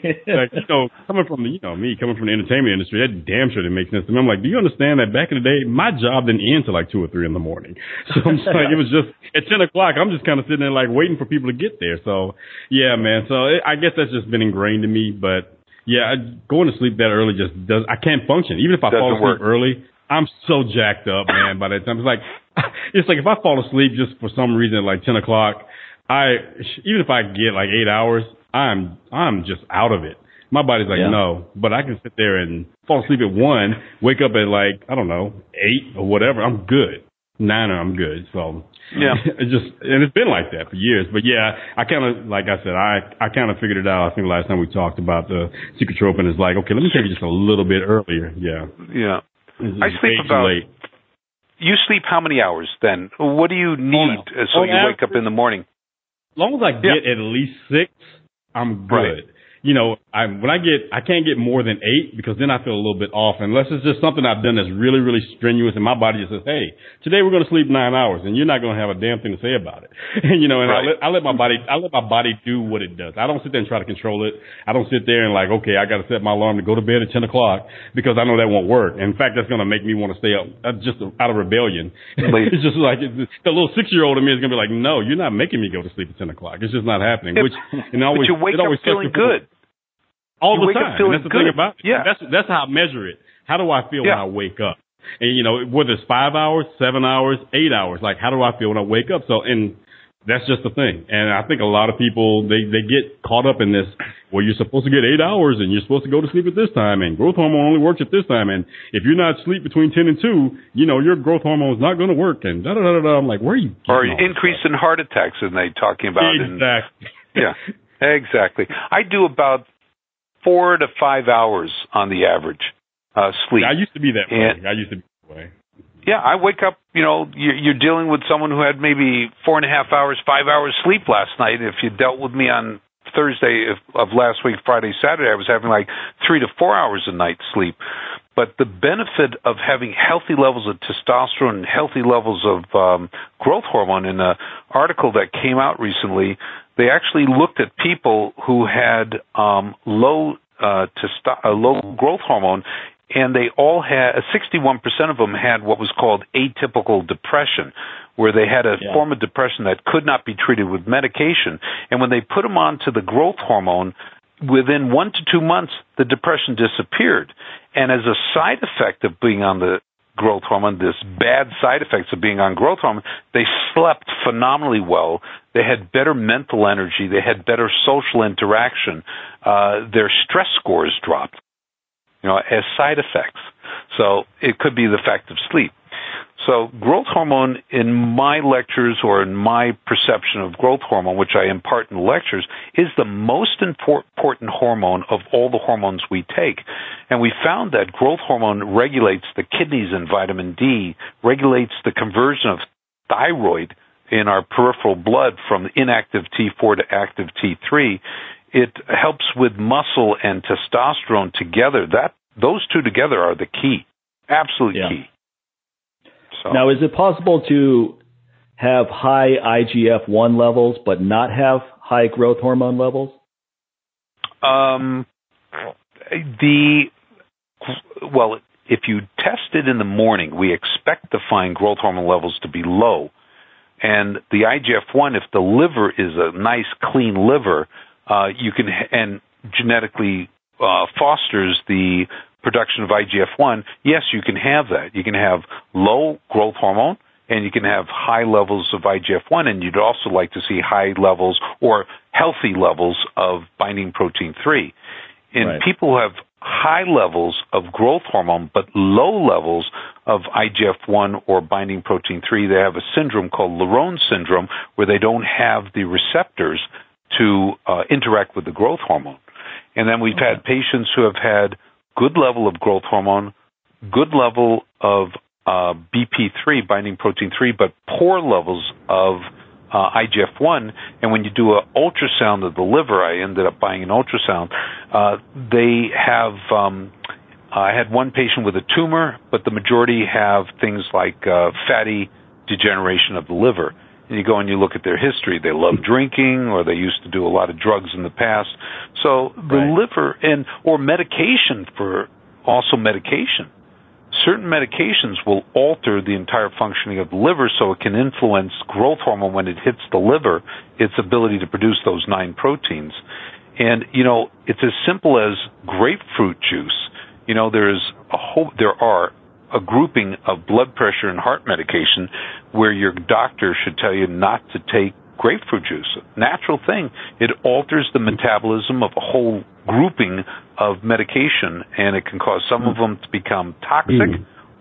coming from the entertainment industry, that damn sure didn't make sense to me. I'm like, do you understand that back in the day, my job didn't end till 2 or 3 in the morning. So I'm just it was just at 10 o'clock. I'm just kind of sitting there waiting for people to get there. So yeah, man. So I guess that's just been ingrained in me. But yeah, going to sleep that early just does. I can't function. Even if I fall asleep early, I'm so jacked up, man. By that time, it's like if I fall asleep just for some reason at 10 o'clock. Even if I get 8 hours, I'm just out of it. My body's no, but I can sit there and fall asleep at 1, wake up at I don't know, 8 or whatever. I'm good. No, I'm good. So yeah, it's been like that for years. But yeah, I kind of, like I said, I kind of figured it out. I think last time we talked about the secret trope, and it's like, okay, let me take it just a little bit earlier. Yeah. Yeah. I sleep about. Late. You sleep how many hours then? What do you need you wake up in the morning? As long as I get at least 6, I'm good. Right. You know, I can't get more than 8 because then I feel a little bit off, unless it's just something I've done that's really, really strenuous and my body just says, hey, today we're going to sleep 9 hours and you're not going to have a damn thing to say about it. I let my body do what it does. I don't sit there and try to control it. I don't sit there and like, okay, I got to set my alarm to go to bed at 10 o'clock because I know that won't work. In fact, that's going to make me want to stay up just out of rebellion. It's just like the little 6-year-old in me is going to be like, no, you're not making me go to sleep at 10 o'clock. It's just not happening. But you wake up feeling good. All the time. That's the thing about it. Yeah. That's how I measure it. How do I feel when I wake up? And, you know, whether it's 5 hours, 7 hours, 8 hours, like, how do I feel when I wake up? So, and that's just the thing. And I think a lot of people, they get caught up in this, well, you're supposed to get 8 hours and you're supposed to go to sleep at this time, and growth hormone only works at this time. And if you're not asleep between 10 and 2, you know, your growth hormone is not going to work. And da-da-da-da-da. I'm like, where are you? Or increase in heart attacks, and they talking about. Exactly. Exactly. I do about 4 to 5 hours on the average sleep. I used to be that way. Yeah, I wake up, you know, you're dealing with someone who had maybe 4.5 hours, 5 hours sleep last night. If you dealt with me on Thursday of last week, Friday, Saturday, I was having like 3 to 4 hours a night sleep. But the benefit of having healthy levels of testosterone and healthy levels of growth hormone, in an article that came out recently, they actually looked at people who had low growth hormone, and they all had 61% of them had what was called atypical depression, where they had a form of depression that could not be treated with medication. And when they put them onto the growth hormone, within 1 to 2 months, the depression disappeared. And as a side effect of being on the growth hormone, this bad side effects of being on growth hormone, they slept phenomenally well. They had better mental energy. They had better social interaction. Their stress scores dropped, you know, as side effects. So it could be the fact of sleep. So growth hormone, in my lectures or in my perception of growth hormone, which I impart in lectures, is the most important hormone of all the hormones we take. And we found that growth hormone regulates the kidneys and vitamin D, regulates the conversion of thyroid in our peripheral blood from inactive T4 to active T3. It helps with muscle and testosterone together. Those two together are the key, absolute key. So. Now, is it possible to have high IGF-1 levels but not have high growth hormone levels? If you test it in the morning, we expect to find growth hormone levels to be low. And the IGF-1, if the liver is a nice, clean liver, you can and genetically fosters the production of IGF-1, yes, you can have that. You can have low growth hormone, and you can have high levels of IGF-1, and you'd also like to see high levels or healthy levels of binding protein 3. In people who have high levels of growth hormone but low levels of IGF-1 or binding protein 3, they have a syndrome called Laron's syndrome, where they don't have the receptors to interact with the growth hormone. And then we've had patients who have had good level of growth hormone, good level of BP3, binding protein 3, but poor levels of IGF-1. And when you do an ultrasound of the liver, I ended up buying an ultrasound, they have, I had one patient with a tumor, but the majority have things like fatty degeneration of the liver. And you go and you look at their history. They love drinking, or they used to do a lot of drugs in the past. So the liver or medication medication. Certain medications will alter the entire functioning of the liver, so it can influence growth hormone when it hits the liver, its ability to produce those 9 proteins. And, you know, it's as simple as grapefruit juice. You know, there are a grouping of blood pressure and heart medication where your doctor should tell you not to take grapefruit juice. Natural thing. It alters the metabolism of a whole grouping of medication, and it can cause some of them to become toxic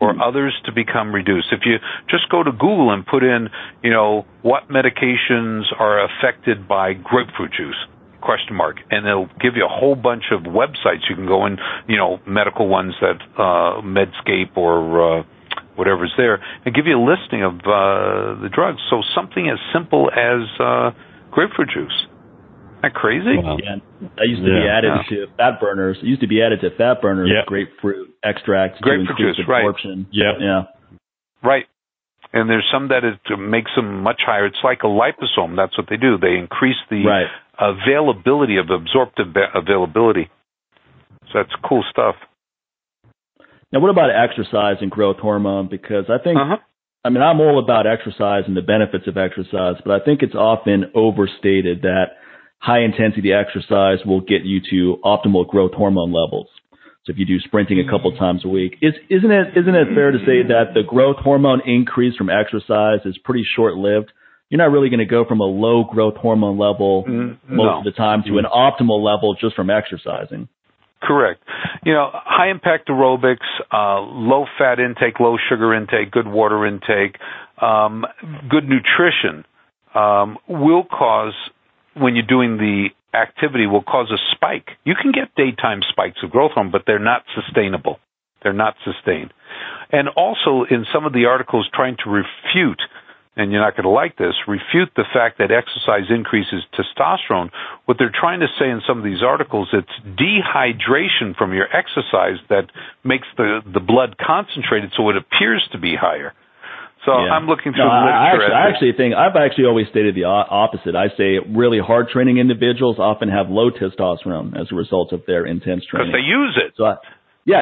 or others to become reduced. If you just go to Google and put in, you know, what medications are affected by grapefruit juice, ? And it'll give you a whole bunch of websites you can go in, you know, medical ones that Medscape or whatever's there, and give you a listing of the drugs. So something as simple as grapefruit juice. Isn't that crazy? Wow. Yeah. That used to be added to fat burners. It used to be added to fat burners, grapefruit extracts. Grapefruit juice, absorption. Right. Right. And there's some that it makes them much higher. It's like a liposome. That's what they do. They increase the availability of absorptive availability. So that's cool stuff. Now, what about exercise and growth hormone? Because I think, I mean, I'm all about exercise and the benefits of exercise, but I think it's often overstated that high-intensity exercise will get you to optimal growth hormone levels. So if you do sprinting a couple times a week, isn't it fair to say that the growth hormone increase from exercise is pretty short-lived? You're not really going to go from a low growth hormone level most of the time to an optimal level just from exercising. Correct. You know, high-impact aerobics, low-fat intake, low-sugar intake, good water intake, good nutrition will cause, when you're doing the activity, will cause a spike. You can get daytime spikes of growth hormone, but they're not sustainable. They're not sustained. And also in some of the articles trying to refute, and you're not going to like this, refute the fact that exercise increases testosterone. What they're trying to say in some of these articles, it's dehydration from your exercise that makes the blood concentrated so it appears to be higher. So I'm looking through the literature. I've actually always stated the opposite. I say really hard training individuals often have low testosterone as a result of their intense training. Because they use it. So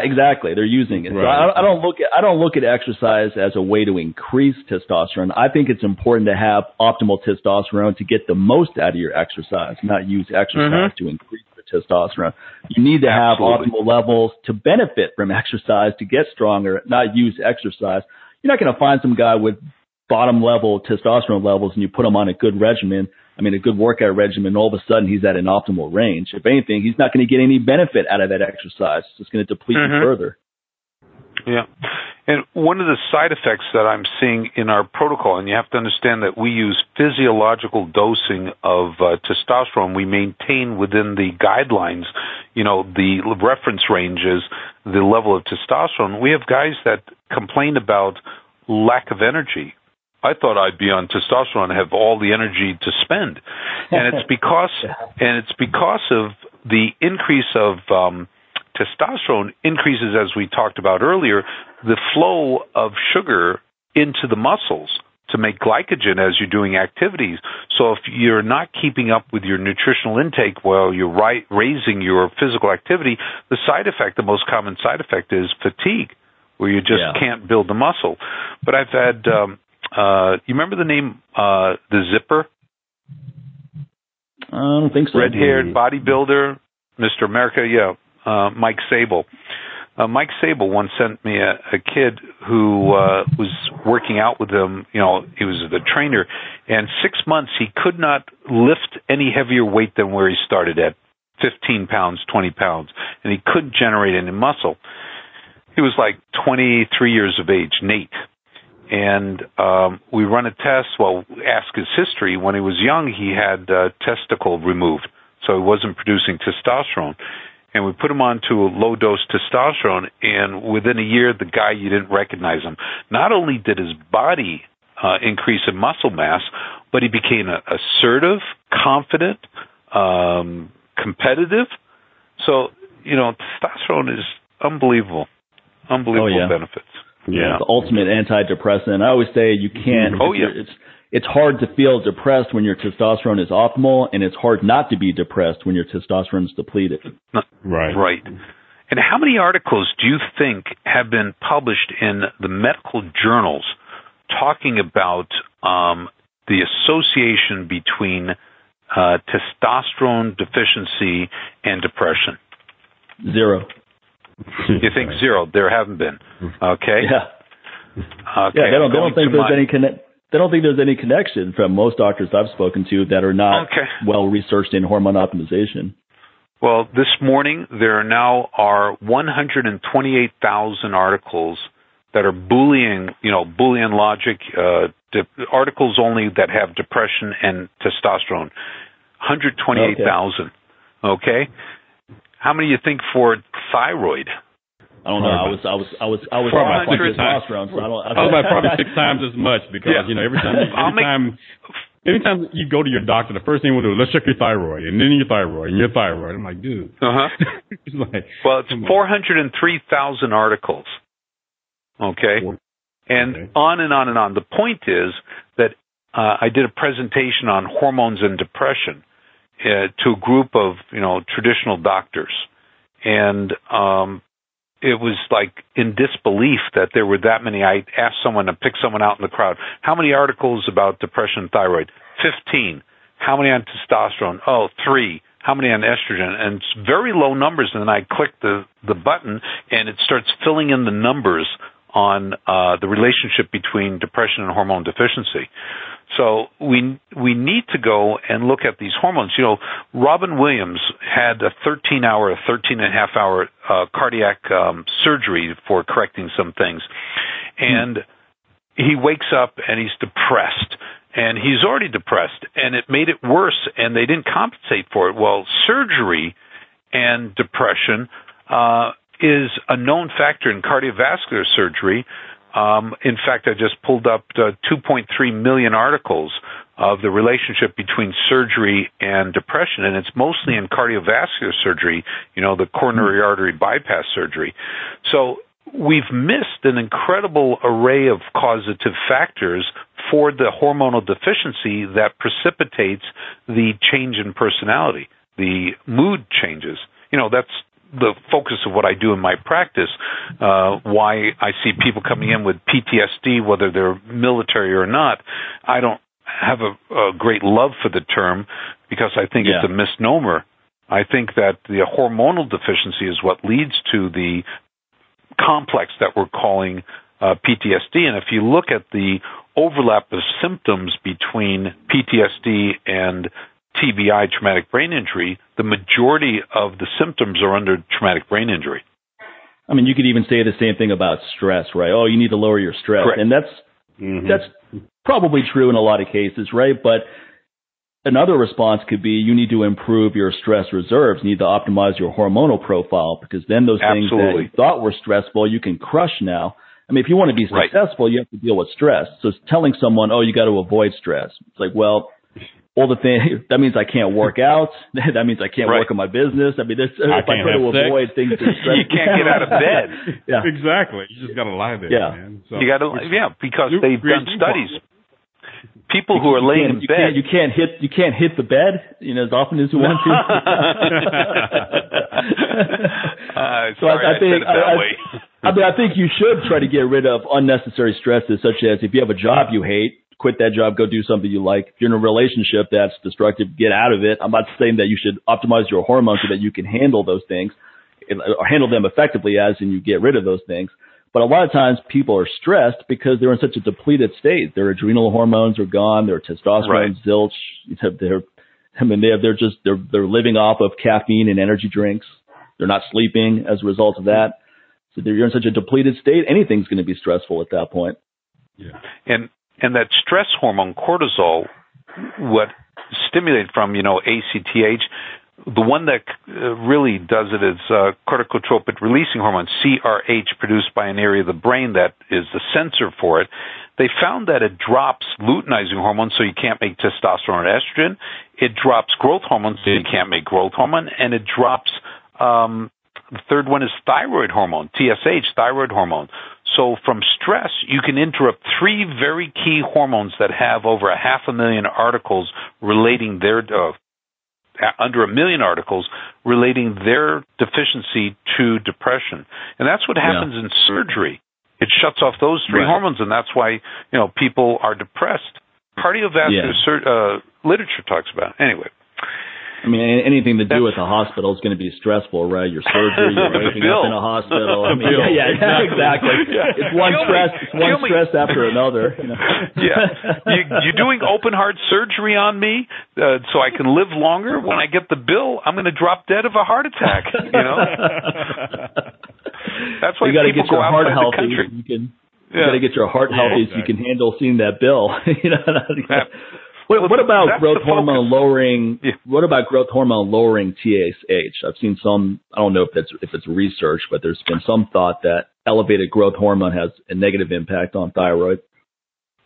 exactly. They're using it. Right. So I don't look at exercise as a way to increase testosterone. I think it's important to have optimal testosterone to get the most out of your exercise, not use exercise to increase the testosterone. You need to have optimal levels to benefit from exercise to get stronger, not use exercise. You're not going to find some guy with bottom level testosterone levels and you put him on a good regimen, I mean a good workout regimen, and all of a sudden he's at an optimal range. If anything, he's not going to get any benefit out of that exercise. It's just going to deplete him further. Yeah. And one of the side effects that I'm seeing in our protocol, and you have to understand that we use physiological dosing of testosterone. We maintain within the guidelines, you know, the reference ranges, the level of testosterone. We have guys that complain about lack of energy. I thought I'd be on testosterone and have all the energy to spend. And it's because of the increase of testosterone increases, as we talked about earlier, the flow of sugar into the muscles to make glycogen as you're doing activities. So if you're not keeping up with your nutritional intake while you're raising your physical activity, the side effect, the most common side effect, is fatigue, where you just can't build the muscle. But I've had, you remember the name, The Zipper? I don't think so. Red-haired bodybuilder, Mr. America, Mike Sable. Mike Sable once sent me a kid who was working out with him. You know, he was the trainer, and 6 months he could not lift any heavier weight than where he started at, 15 pounds, 20 pounds, and he couldn't generate any muscle. He was like 23 years of age, Nate. And we run a test, ask his history. When he was young, he had testicle removed, so he wasn't producing testosterone. And we put him onto a low-dose testosterone, and within a year, the guy, you didn't recognize him. Not only did his body increase in muscle mass, but he became assertive, confident, competitive. So, you know, testosterone is unbelievable benefits. Yeah. The ultimate antidepressant. I always say you can't. It's hard to feel depressed when your testosterone is optimal, and it's hard not to be depressed when your testosterone is depleted. Right. And how many articles do you think have been published in the medical journals talking about the association between testosterone deficiency and depression? Zero. You think zero? There haven't been. Okay. Yeah. Okay. Yeah, they don't think there's any connection. They don't think there's any connection from most doctors I've spoken to that are not well-researched in hormone optimization. Well, this morning there now are 128,000 articles that are Boolean, Boolean logic, articles only that have depression and testosterone. 128,000. Okay. How many do you think for thyroid? I don't know. I was on testosterone, so I don't. I was about probably 6 times as much because every time you go to your doctor, the first thing we'll do is let's check your thyroid, and then your thyroid, and your thyroid. I'm like, dude. It's like, well, it's 403,000 articles. Okay, and on and on and on. The point is that I did a presentation on hormones and depression to a group of traditional doctors, and it was like in disbelief that there were that many. I asked someone to pick someone out in the crowd. How many articles about depression and thyroid? 15. How many on testosterone? 3. How many on estrogen? And it's very low numbers. And then I click the button, and it starts filling in the numbers on the relationship between depression and hormone deficiency. So we need to go and look at these hormones. Robin Williams had a 13 and a half hour cardiac surgery for correcting some things. And he wakes up and he's depressed. And he's already depressed. And it made it worse. And they didn't compensate for it. Well, surgery and depression is a known factor in cardiovascular surgery. In fact, I just pulled up 2.3 million articles of the relationship between surgery and depression, and it's mostly in cardiovascular surgery, the coronary artery bypass surgery. So we've missed an incredible array of causative factors for the hormonal deficiency that precipitates the change in personality, the mood changes. That's the focus of what I do in my practice, why I see people coming in with PTSD, whether they're military or not. I don't have a great love for the term because I think it's a misnomer. I think that the hormonal deficiency is what leads to the complex that we're calling PTSD. And if you look at the overlap of symptoms between PTSD and TBI, traumatic brain injury, the majority of the symptoms are under traumatic brain injury. I mean, you could even say the same thing about stress, right? Oh, you need to lower your stress. Correct. And that's probably true in a lot of cases, right? But another response could be you need to improve your stress reserves. You need to optimize your hormonal profile because then those things that you thought were stressful, you can crush now. I mean, if you want to be successful, you have to deal with stress. So it's telling someone, you got to avoid stress. It's like, well, that means I can't work out. That means I can't work on my business. I mean, if I try to avoid things that stress, you can't get out of bed. Yeah. Exactly. You just got to lie there, man. So, you got to, because they've done studies. People who are laying in bed, you can't hit the bed, as often as you want to. I think you should try to get rid of unnecessary stresses, such as if you have a job you hate. Quit that job, go do something you like. If you're in a relationship that's destructive, get out of it. I'm not saying that you should optimize your hormones so that you can handle those things or handle them effectively and you get rid of those things. But a lot of times people are stressed because they're in such a depleted state. Their adrenal hormones are gone. Their testosterone, zilch. They're living off of caffeine and energy drinks. They're not sleeping as a result of that. So you're in such a depleted state, anything's going to be stressful at that point. Yeah. And that stress hormone, cortisol, what stimulated from, ACTH, the one that really does it is corticotropic releasing hormone, CRH, produced by an area of the brain that is the sensor for it. They found that it drops luteinizing hormone, so you can't make testosterone or estrogen. It drops growth hormone, so you can't make growth hormone. And it drops, the third one is thyroid hormone, TSH, thyroid hormone. So from stress, you can interrupt 3 very key hormones that have over 500,000 articles relating their under 1 million articles relating their deficiency to depression. And that's what happens in surgery. It shuts off those 3 hormones, and that's why people are depressed. Cardiovascular literature talks about it. Anyway. I mean, anything to do with the hospital is going to be stressful, right? Your surgery, you're waking up in a hospital. I mean, exactly. Yeah. It's one stress after another. You're doing open heart surgery on me, so I can live longer. When I get the bill, I'm going to drop dead of a heart attack. That's why you people go outside the country. You You got to get your heart healthy so you can handle seeing that bill. What about growth hormone lowering? What about growth hormone lowering TSH? I've seen some. I don't know if it's research, but there's been some thought that elevated growth hormone has a negative impact on thyroid.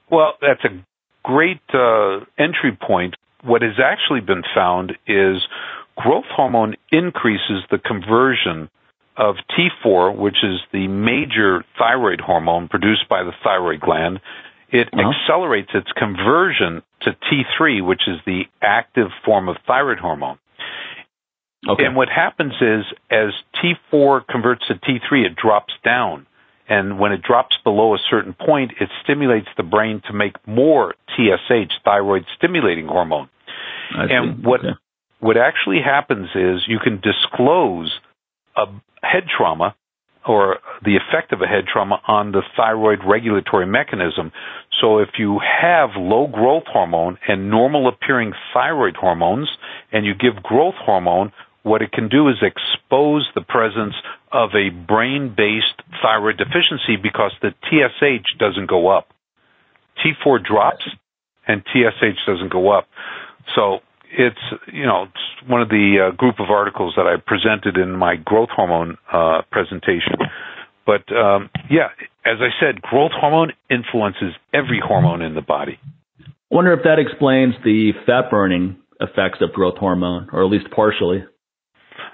Well, that's a great entry point. What has actually been found is growth hormone increases the conversion of T4, which is the major thyroid hormone produced by the thyroid gland. It accelerates its conversion to T3, which is the active form of thyroid hormone. Okay. And what happens is, as T4 converts to T3, it drops down. And when it drops below a certain point, it stimulates the brain to make more TSH, thyroid-stimulating hormone. What actually happens is you can disclose a head trauma or the effect of a head trauma on the thyroid regulatory mechanism. So if you have low growth hormone and normal-appearing thyroid hormones and you give growth hormone, what it can do is expose the presence of a brain-based thyroid deficiency because the TSH doesn't go up. T4 drops and TSH doesn't go up. So it's one of the group of articles that I presented in my growth hormone presentation. But, as I said, growth hormone influences every hormone in the body. I wonder if that explains the fat-burning effects of growth hormone, or at least partially.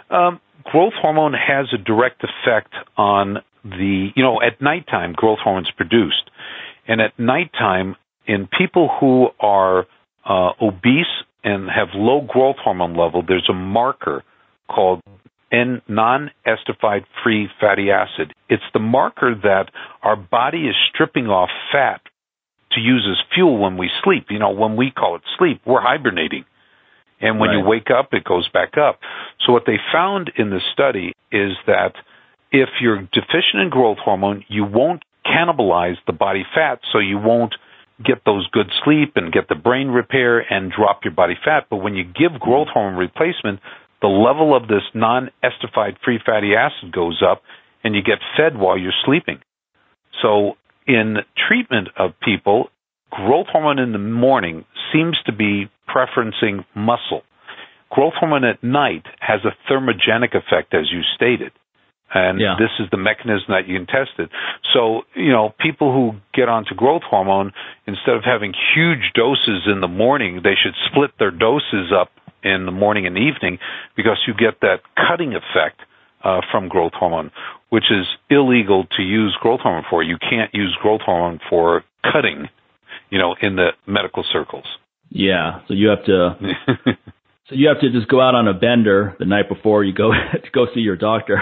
Growth hormone has a direct effect on at nighttime, growth hormone's produced. And at nighttime, in people who are obese and have low growth hormone level, there's a marker called non-esterified free fatty acid. It's the marker that our body is stripping off fat to use as fuel when we sleep. When we call it sleep, we're hibernating. And when you wake up, it goes back up. So what they found in this study is that if you're deficient in growth hormone, you won't cannibalize the body fat, so you won't get those good sleep and get the brain repair and drop your body fat. But when you give growth hormone replacement, the level of this non-esterified free fatty acid goes up, and you get fed while you're sleeping. So in treatment of people, growth hormone in the morning seems to be preferencing muscle. Growth hormone at night has a thermogenic effect, as you stated. And this is the mechanism that you can test it. So, people who get onto growth hormone, instead of having huge doses in the morning, they should split their doses up in the morning and evening because you get that cutting effect from growth hormone, which is illegal to use growth hormone for. You can't use growth hormone for cutting, in the medical circles. Yeah, so you have to just go out on a bender the night before you go to go see your doctor,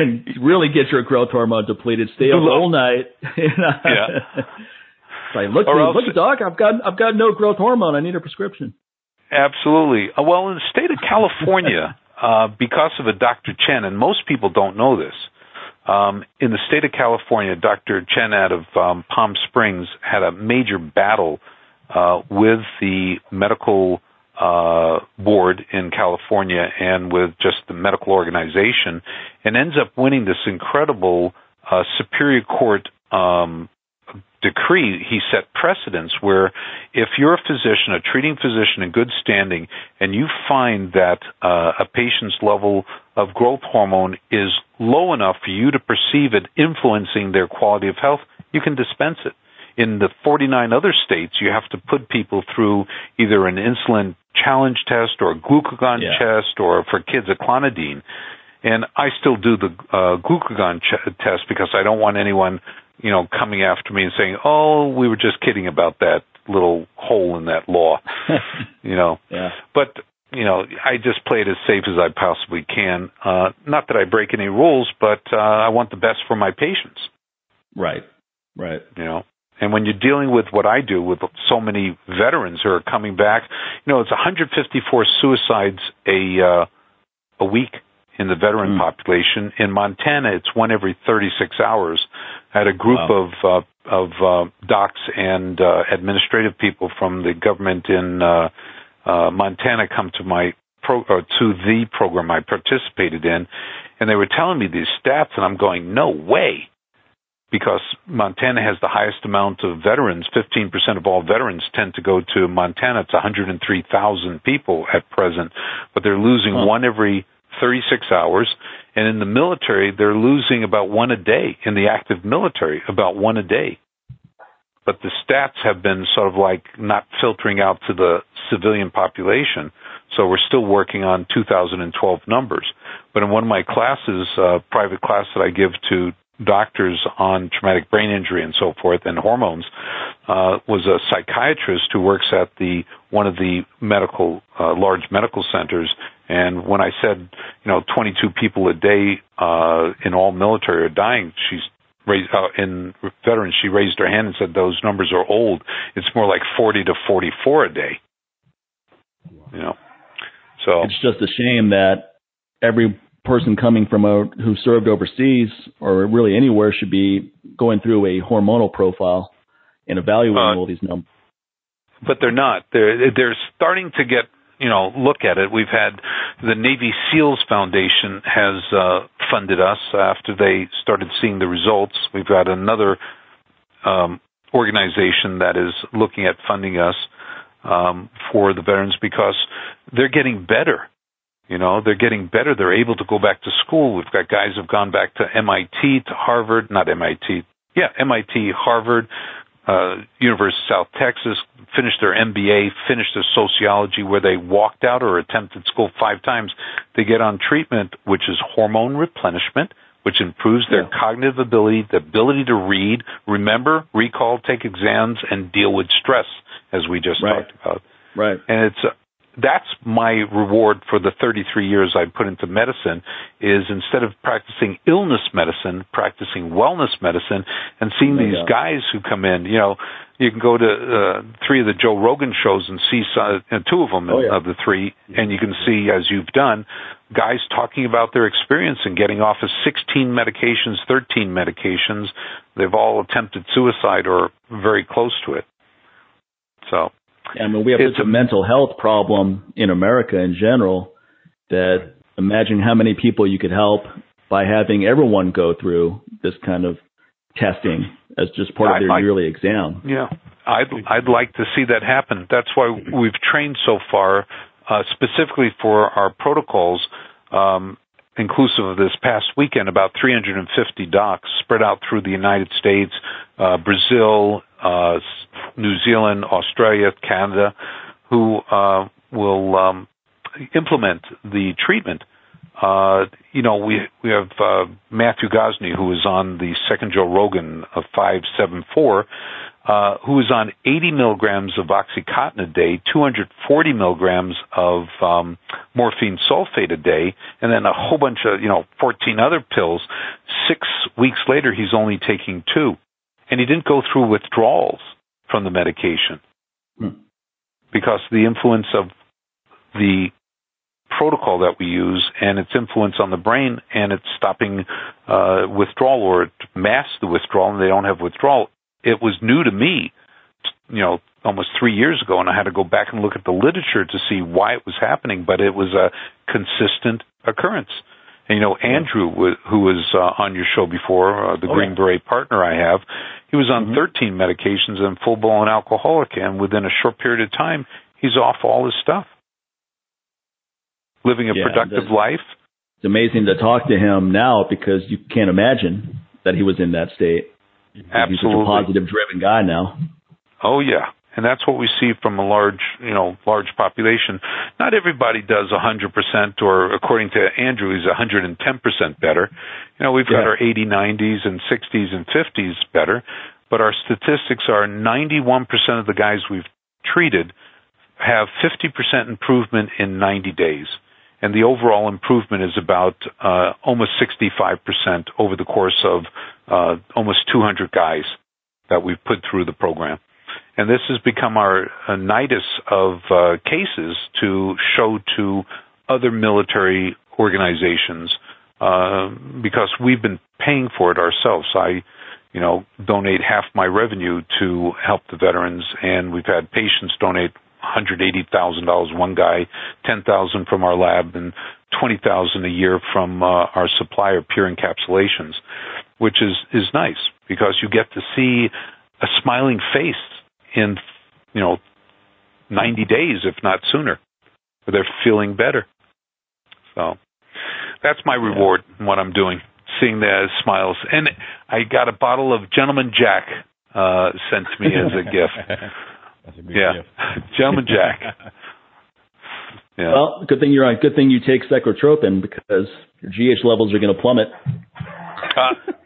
and really get your growth hormone depleted. Stay up all night. It's like, look, doc, I've got no growth hormone. I need a prescription. Absolutely. Well, in the state of California, because of a Dr. Chen, and most people don't know this. In the state of California, Dr. Chen out of Palm Springs had a major battle with the medical board in California and with just the medical organization, and ends up winning this incredible Superior Court decree. He set precedents where if you're a physician, a treating physician in good standing, and you find that a patient's level of growth hormone is low enough for you to perceive it influencing their quality of health, you can dispense it. In the 49 other states, you have to put people through either an insulin challenge test or a glucagon test, or for kids, a clonidine. And I still do the glucagon test because I don't want anyone, coming after me and saying, "Oh, we were just kidding about that little hole in that law," But I just play it as safe as I possibly can. Not that I break any rules, but I want the best for my patients. Right. And when you're dealing with what I do with so many veterans who are coming back, it's 154 suicides a week in the veteran population. In Montana, it's one every 36 hours. I had a group of docs and administrative people from the government in Montana come to the program I participated in, and they were telling me these stats, and I'm going, no way. because Montana has the highest amount of veterans. 15% of all veterans tend to go to Montana. It's 103,000 people at present, but they're losing one every 36 hours. And in the military, they're losing about one a day, in the active military, about one a day. But the stats have been sort of like not filtering out to the civilian population. So we're still working on 2012 numbers. But in one of my classes, private class that I give to doctors on traumatic brain injury and so forth and hormones, was a psychiatrist who works at the one of the medical large medical centers. And when I said, 22 people a day in all military are dying, in veterans, she raised her hand and said those numbers are old. It's more like 40 to 44 a day. So it's just a shame that every person coming from who served overseas or really anywhere should be going through a hormonal profile and evaluating all these numbers. But they're not. They're starting to get. Look at it. We've had the Navy SEALs Foundation has funded us after they started seeing the results. We've got another organization that is looking at funding us for the veterans because they're getting better. They're getting better. They're able to go back to school. We've got guys who've gone back to MIT, to Harvard, MIT, Harvard, University of South Texas, finished their MBA, finished their sociology, where they walked out or attempted school 5 times. They get on treatment, which is hormone replenishment, which improves their cognitive ability, the ability to read, remember, recall, take exams, and deal with stress, as we just talked about. Right. And that's my reward for the 33 years I put into medicine, is instead of practicing illness medicine, practicing wellness medicine, and seeing these guys who come in. You can go to 3 of the Joe Rogan shows and see 2 of them of the 3, and you can see, as you've done, guys talking about their experience and getting off of 16 medications, 13 medications. They've all attempted suicide or very close to it. So... I mean, we have such a mental health problem in America in general that imagine how many people you could help by having everyone go through this kind of testing as just part of their yearly exam. Yeah, I'd like to see that happen. That's why we've trained so far, specifically for our protocols, inclusive of this past weekend, about 350 docs spread out through the United States, Brazil, New Zealand, Australia, Canada, who will implement the treatment. We have Matthew Gosney, who is on the second Joe Rogan of 574, who is on 80 milligrams of OxyContin a day, 240 milligrams of morphine sulfate a day, and then a whole bunch of, 14 other pills. 6 weeks later, he's only taking 2. And he didn't go through withdrawals from the medication because the influence of the protocol that we use and its influence on the brain, and it's stopping withdrawal, or it masks the withdrawal, and they don't have withdrawal. It was new to me, almost 3 years ago, and I had to go back and look at the literature to see why it was happening, but it was a consistent occurrence. And, Andrew, who was on your show before, the Green Beret partner I have, he was on 13 medications and full-blown alcoholic, and within a short period of time, he's off all his stuff. Living a productive life. It's amazing to talk to him now because you can't imagine that he was in that state. Absolutely. He's such a positive, driven guy now. Oh, yeah. And that's what we see from a large population. Not everybody does 100%, or according to Andrew, he's 110% better. We've got our 80, 90s, and 60s and 50s better, but our statistics are 91% of the guys we've treated have 50% improvement in 90 days. And the overall improvement is about almost 65% over the course of almost 200 guys that we've put through the program. And this has become our nidus of cases to show to other military organizations because we've been paying for it ourselves. I, donate half my revenue to help the veterans, and we've had patients donate $180,000, one guy, $10,000 from our lab, and $20,000 a year from our supplier, Pure Encapsulations, which is nice. because you get to see a smiling face in, 90 days, if not sooner, where they're feeling better. So that's my reward in what I'm doing, seeing their smiles. And I got a bottle of Gentleman Jack sent to me as a gift. That's a good gift. Gentleman Jack. Yeah. Well, good thing you're on. Good thing you take Secrotropin, because your GH levels are going to plummet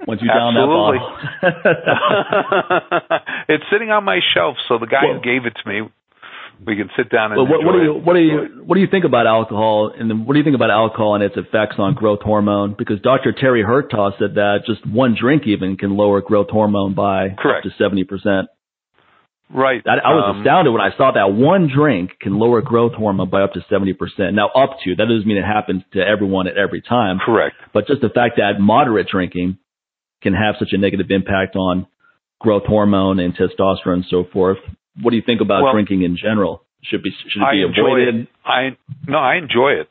once you down that bottle. It's sitting on my shelf, so the guy who gave it to me, we can sit down and what do you think about alcohol and its effects on growth hormone? Because Dr. Terry Hertaus said that just one drink even can lower growth hormone by up to 70%. Right. I was astounded when I saw that one drink can lower growth hormone by up to 70%. Now, up to, that doesn't mean it happens to everyone at every time. Correct. But just the fact that moderate drinking can have such a negative impact on growth hormone and testosterone and so forth. What do you think about drinking in general? Should it be avoided? I enjoy it,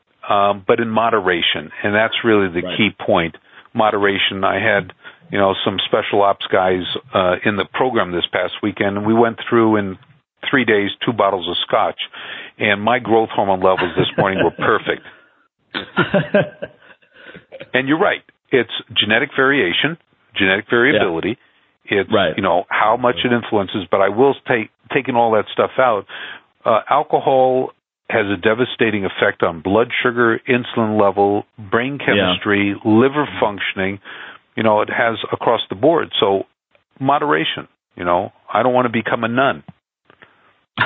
but in moderation. And that's really the key point, moderation. I had some special ops guys in the program this past weekend, and we went through in 3 days 2 bottles of scotch, and my growth hormone levels this morning were perfect. And you're right. It's genetic variation, genetic variability. Yeah. It's, how much it influences. But I will taking all that stuff out, alcohol has a devastating effect on blood sugar, insulin level, brain chemistry, liver functioning. It has across the board. So moderation, I don't want to become a nun. No,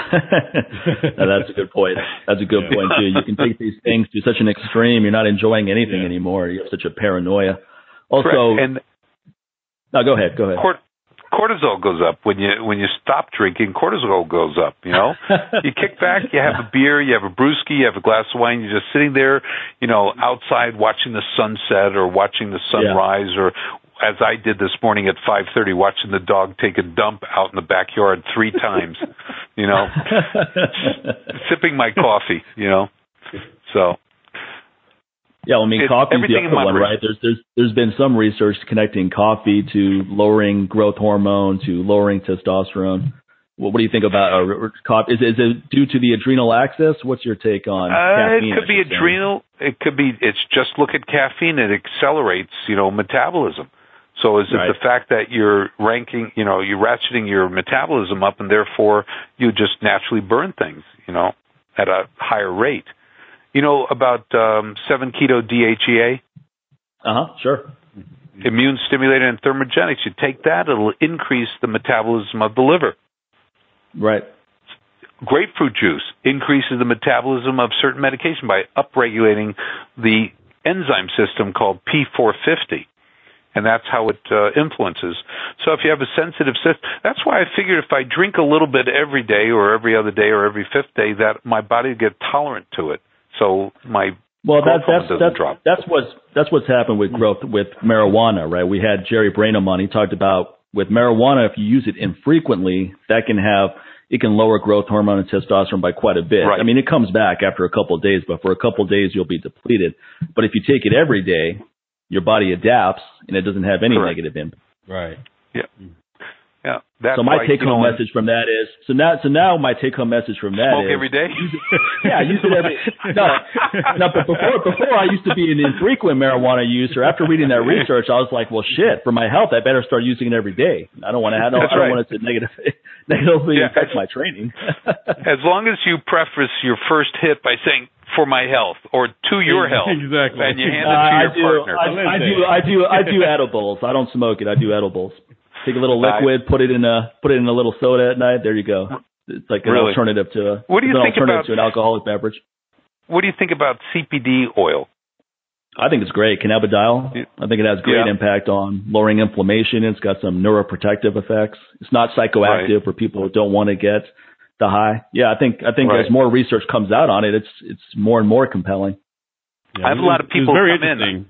that's a good point. That's a good point, too. You can take these things to such an extreme. You're not enjoying anything anymore. You have such a paranoia. Also, go ahead. Cortisol goes up. When you stop drinking, cortisol goes up, You kick back, you have a beer, you have a brewski, you have a glass of wine, you're just sitting there, outside watching the sunset or watching the sunrise or, as I did this morning at 5:30, watching the dog take a dump out in the backyard 3 times, sipping my coffee, so. Yeah, coffee's the other one, right? There's been some research connecting coffee to lowering growth hormone, to lowering testosterone. What do you think about coffee? Is it due to the adrenal axis? What's your take on caffeine? It could be adrenal. It could be. It's just look at caffeine. It accelerates, metabolism. So is it the fact that you're you're ratcheting your metabolism up, and therefore you just naturally burn things, at a higher rate. You know about 7-keto DHEA? Uh-huh, sure. Immune stimulator and thermogenics. You take that, it'll increase the metabolism of the liver. Right. Grapefruit juice increases the metabolism of certain medication by upregulating the enzyme system called P450, and that's how it influences. So if you have a sensitive system, that's why I figured if I drink a little bit every day or every other day or every 5th day, that my body would get tolerant to it. So my drop. That's what's happened with growth with marijuana, right? We had Jerry Branum on. He talked about with marijuana, if you use it infrequently, it can lower growth hormone and testosterone by quite a bit. Right. I mean, it comes back after a couple of days, but for a couple of days you'll be depleted. But if you take it every day, your body adapts and it doesn't have any negative impact. Right. Yeah. Yeah, so my take-home message from that is so now my take-home message from that is smoke every day. Use it every day. No, but before I used to be an infrequent marijuana user. After reading that research, I was like, well, shit. For my health, I better start using it every day. I don't want it to negatively affect my training. As long as you preface your first hit by saying, for my health or to your health. Exactly. And you hand it to your partner. I do edibles. I don't smoke it. I do edibles. Take a little liquid, put it in a little soda at night. There you go. It's like an alternative to an alcoholic beverage. What do you think about CBD oil? I think it's great. Cannabidiol. I think it has great impact on lowering inflammation. It's got some neuroprotective effects. It's not psychoactive for people who don't want to get the high. Yeah, I think as more research comes out on it, it's more and more compelling. Yeah, I have a lot of people come in.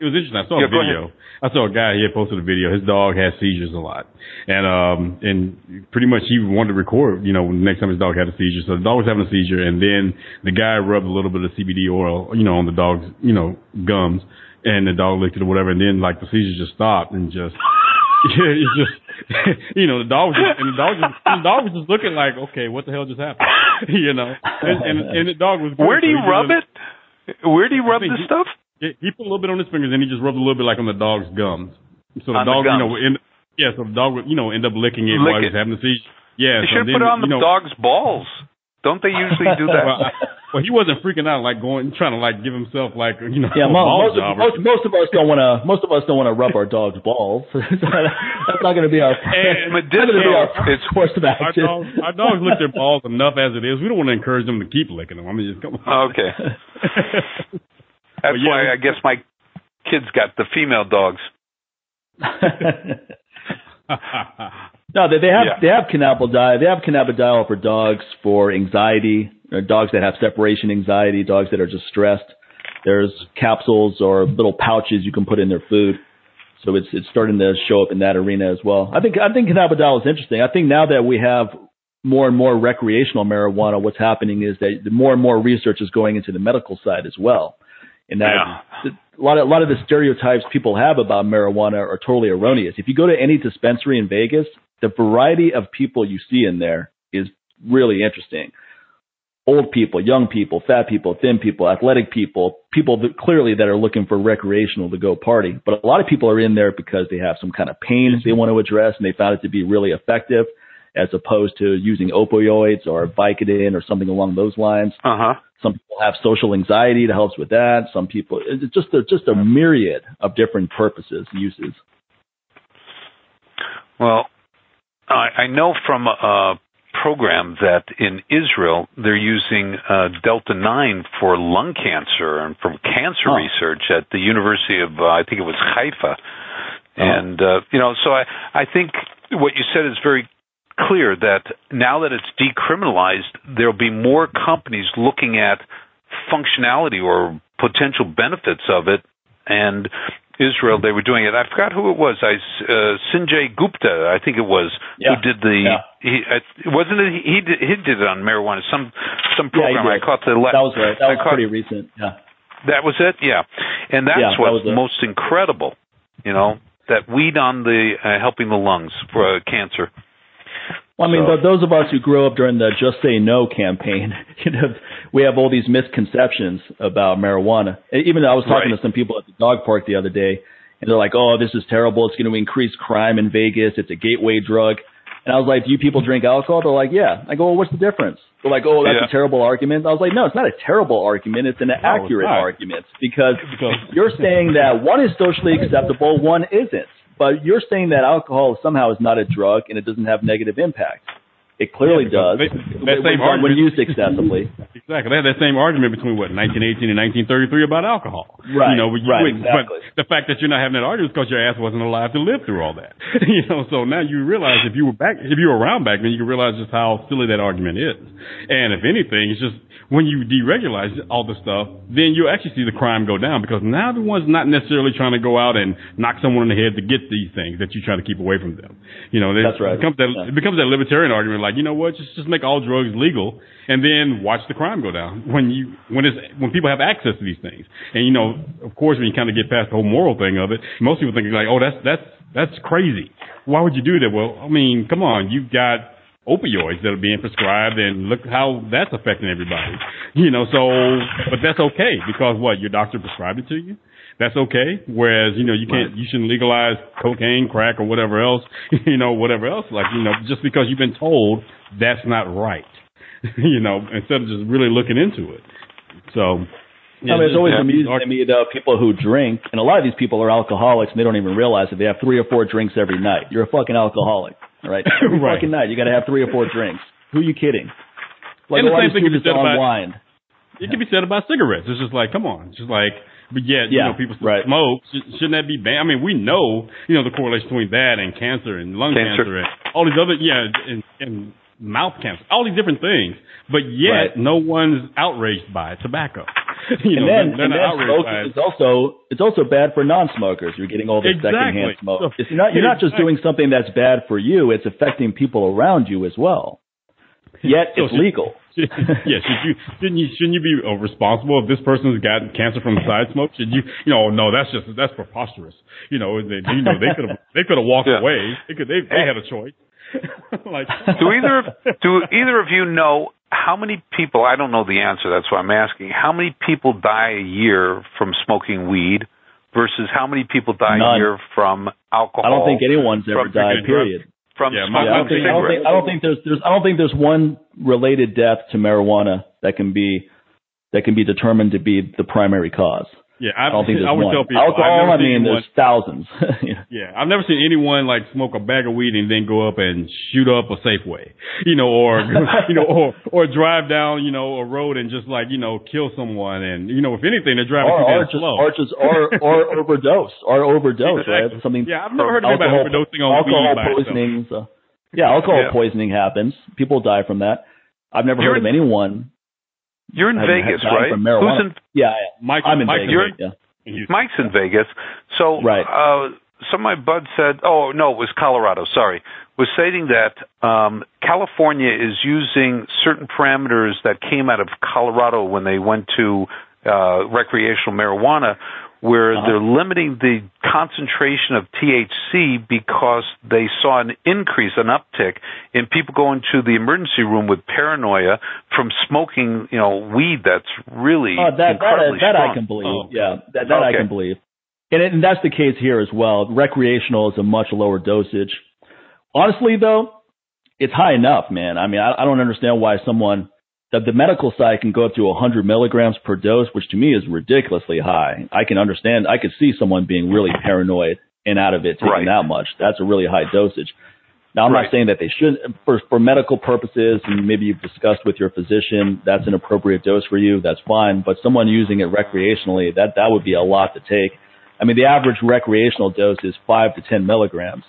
It was interesting. I saw a video. I saw a guy here posted a video. His dog has seizures a lot. And pretty much he wanted to record, the next time his dog had a seizure. So the dog was having a seizure. And then the guy rubbed a little bit of CBD oil, on the dog's, gums. And the dog licked it or whatever. And then, the seizures just stopped and just Yeah, it's just, you know, the dog was just looking like, okay, what the hell just happened? You know, and the dog was. Where do you rub it? Where do you rub this stuff? He put a little bit on his fingers, and he just rubbed a little bit like on the dog's gums. So the dog, so the dog would end up licking it while he's having the seizure. Yeah, you should put it on the dog's balls. Don't they usually do that? Well, he wasn't freaking out, like trying to give himself, like, you know. Yeah, most of us don't want to rub our dog's balls. That's not going to be our. It's forced to back. Our dogs lick their balls enough as it is. We don't want to encourage them to keep licking them. I mean, just come on. Okay. That's why I guess my kids got the female dogs. No, they have cannabidiol. They have cannabidiol for dogs for anxiety, or dogs that have separation anxiety, dogs that are just stressed. There's capsules or little pouches you can put in their food. So it's starting to show up in that arena as well. I think cannabidiol is interesting. I think now that we have more and more recreational marijuana, what's happening is that more and more research is going into the medical side as well. And that a lot of the stereotypes people have about marijuana are totally erroneous. If you go to any dispensary in Vegas, the variety of people you see in there is really interesting. Old people, young people, fat people, thin people, athletic people, people that clearly that are looking for recreational to go party. But a lot of people are in there because they have some kind of pain they want to address, and they found it to be really effective as opposed to using opioids or Vicodin or something along those lines. Uh-huh. Some people have social anxiety that helps with that. Some people, it's just a myriad of different purposes, uses. Well, I know from a program that in Israel they're using Delta-9 for lung cancer and for cancer research at the University of, I think it was Haifa. Oh. And, so I think what you said is very clear that now that it's decriminalized, there'll be more companies looking at functionality or potential benefits of it. And Israel, they were doing it. I forgot who it was. Sanjay Gupta, I think it was, who did the. Yeah. He did it on marijuana. Some program. Yeah, I caught the. That was right. That was pretty recent. Yeah. That was it. Yeah, and that's what's most incredible. You know, that weed on the helping the lungs for cancer. Well, I mean, those of us who grew up during the Just Say No campaign, you know, we have all these misconceptions about marijuana. Even though I was talking to some people at the dog park the other day, and they're like, oh, this is terrible. It's going to increase crime in Vegas. It's a gateway drug. And I was like, do you people drink alcohol? They're like, yeah. I go, well, what's the difference? They're like, oh, that's a terrible argument. I was like, no, it's not a terrible argument. It's an accurate argument because you're saying that one is socially acceptable, one isn't. But you're saying that alcohol somehow is not a drug and it doesn't have negative impact. It clearly does. When used excessively. Exactly. They had that same argument between, 1918 and 1933 about alcohol. Right, exactly. But the fact that you're not having that argument is because your ass wasn't alive to live through all that. You know, so now you realize if you were around back then, you realize just how silly that argument is. And if anything, it's just when you deregulize all the stuff, then you'll actually see the crime go down because now everyone's not necessarily trying to go out and knock someone in the head to get these things that you try to keep away from them. You know, that's right. It becomes that libertarian argument, like, you know what? Just make all drugs legal, and then watch the crime go down when people have access to these things. And you know, of course, when you kind of get past the whole moral thing of it, most people think like, oh, that's crazy. Why would you do that? Well, I mean, come on, you've got opioids that are being prescribed, and look how that's affecting everybody. You know, so but that's okay because what your doctor prescribed it to you. That's okay. Whereas, you know, you shouldn't legalize cocaine, crack, or whatever else. Like, you know, just because you've been told that's not right, you know, instead of just really looking into it. So, yeah, I mean, it's always amusing to me, though, people who drink, and a lot of these people are alcoholics, and they don't even realize that they have 3 or 4 drinks every night. You're a fucking alcoholic, right? Every fucking night, you got to have 3 or 4 drinks. Who are you kidding? Like, and the same thing can be said about wine. It can be said about cigarettes. It's just like, come on, it's just like. But yet, you know, people smoke. Shouldn't that be banned? I mean, we know, you know, the correlation between that and cancer and lung cancer and all these other, and mouth cancer, all these different things. But yet, no one's outraged by tobacco. It's also bad for non-smokers. You're getting all this secondhand smoke. So, you're not just doing something that's bad for you. It's affecting people around you as well. Yet, it's legal. Shouldn't you be responsible if this person has gotten cancer from side smoke? Should you? You know, no, that's preposterous. They could have walked away. They had a choice. Like, do either of you know how many people? I don't know the answer. That's why I'm asking. How many people die a year from smoking weed versus how many people die a year from alcohol? I don't think anyone's ever died. Period. I don't think there's one related death to marijuana that can be determined to be the primary cause. Yeah, I would tell people. Alcohol, there's thousands. Yeah, I've never seen anyone like smoke a bag of weed and then go up and shoot up a Safeway, or drive down, a road and just kill someone, and if anything, they're driving too slow. Or overdose, exactly. Right? Something. Yeah, I've never heard about overdosing on alcohol weed poisoning. So. Yeah, alcohol poisoning happens. People die from that. I've never heard of anyone. You're in Vegas, right? Mike's in Vegas. So right. Some of my buds said, oh, no, it was Colorado, sorry, was stating that California is using certain parameters that came out of Colorado when they went to recreational marijuana, where they're limiting the concentration of THC because they saw an increase, an uptick in people going to the emergency room with paranoia from smoking, weed that's really incredibly strong. That I can believe. Oh. Yeah, that okay. I can believe. And that's the case here as well. Recreational is a much lower dosage. Honestly, though, it's high enough, man. I mean, I don't understand why someone... The medical side can go up to 100 milligrams per dose, which to me is ridiculously high. I can understand. I could see someone being really paranoid and out of it taking that much. That's a really high dosage. Now, I'm not saying that they should, for medical purposes, and maybe you've discussed with your physician, that's an appropriate dose for you. That's fine. But someone using it recreationally, that would be a lot to take. I mean, the average recreational dose is 5 to 10 milligrams,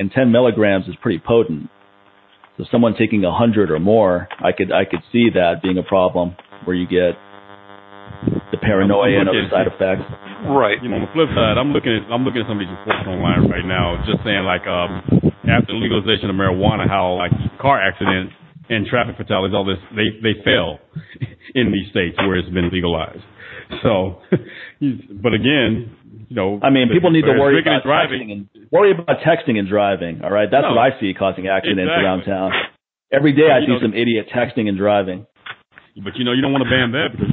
and 10 milligrams is pretty potent. So someone taking 100 or more, I could see that being a problem where you get the paranoia and other side effects. Right. On the flip side, I'm looking at some of these reports online right now, just saying after legalization of marijuana, how car accidents and traffic fatalities, all this, they fell in these states where it's been legalized. So, but again. People need to worry about texting and driving. All right, that's what I see causing accidents around town. Every day I see some idiot texting and driving. But you don't want to ban that because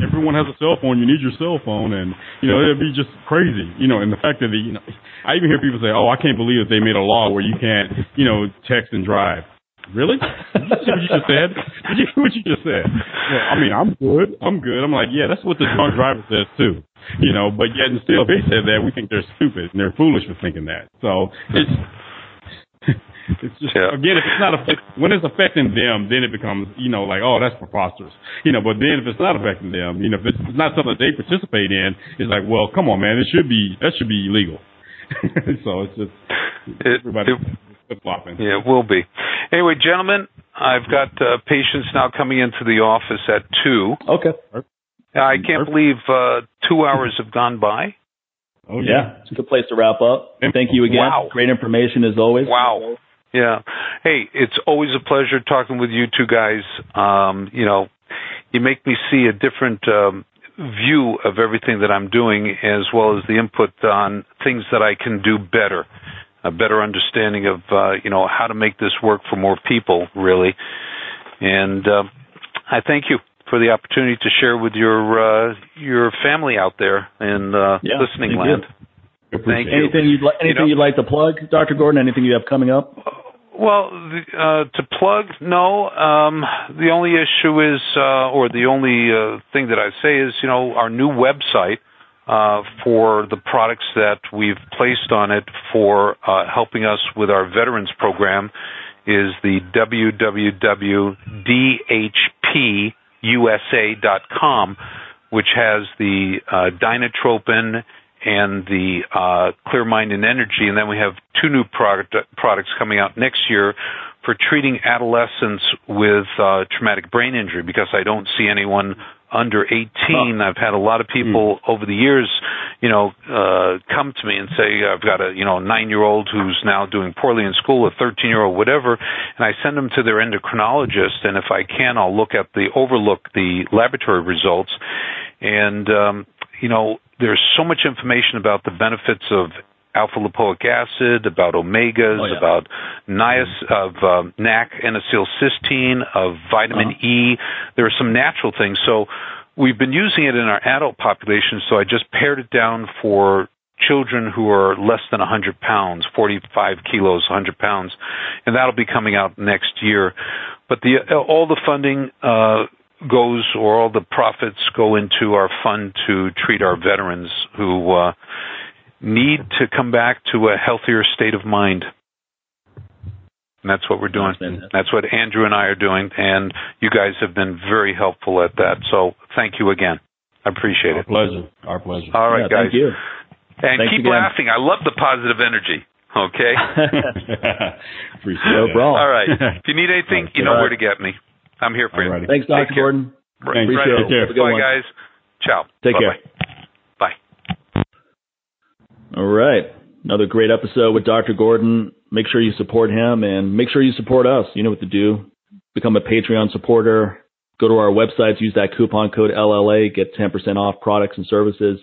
everyone has a cell phone. You need your cell phone, and it'd be just crazy. And the fact that I even hear people say, "Oh, I can't believe that they made a law where you can't text and drive." Really? Did you see what you just said? Yeah, I'm good. I'm like, yeah, that's what the drunk driver says too. But yet and still, if they said that, we think they're stupid and they're foolish for thinking that. So it's just again, if it's not when it's affecting them, then it becomes that's preposterous. But then if it's not affecting them, if it's not something they participate in, it's like, well, come on, man, that should be illegal. So it's just everybody. Yeah, it will be. Anyway, gentlemen, I've got patients now coming into the office at 2:00. Okay. I can't believe 2 hours have gone by. Oh, yeah. It's a good place to wrap up. Thank you again. Wow. Great information as always. Wow. Yeah. Hey, it's always a pleasure talking with you two guys. You make me see a different view of everything that I'm doing as well as the input on things that I can do better. A better understanding of, how to make this work for more people, really. And I thank you for the opportunity to share with your family out there in listening land. Thank you. Anything you'd like to plug, Dr. Gordon? Anything you have coming up? Well, to plug, no. The only issue is, or the only thing that I say is, our new website, for the products that we've placed on it for helping us with our veterans program is the www.dhpusa.com, which has the Dynatropin and the Clear Mind and Energy. And then we have two new products coming out next year for treating adolescents with traumatic brain injury because I don't see anyone under 18. I've had a lot of people over the years, come to me and say, I've got a, 9-year-old who's now doing poorly in school, a 13-year-old, whatever, and I send them to their endocrinologist, and if I can, I'll look at the laboratory results, and, there's so much information about the benefits of alpha-lipoic acid, about omegas, about NAC, N-acetylcysteine, of vitamin E. There are some natural things. So we've been using it in our adult population, so I just pared it down for children who are less than 100 pounds, 45 kilos, 100 pounds, and that'll be coming out next year. But all the funding goes, or all the profits go into our fund to treat our veterans who need to come back to a healthier state of mind. And that's what we're doing. That's what Andrew and I are doing, and you guys have been very helpful at that. So thank you again. I appreciate it. Our pleasure. All right, guys. Thank you. And thanks keep again. Laughing. I love the positive energy. Okay? Appreciate it. All right. If you need anything, you know where to get me. I'm here for you. Thanks, Dr. Gordon. Appreciate it. Bye, guys. Ciao. Take care. All right. Another great episode with Dr. Gordon. Make sure you support him and make sure you support us. You know what to do. Become a Patreon supporter. Go to our websites. Use that coupon code LLA. Get 10% off products and services.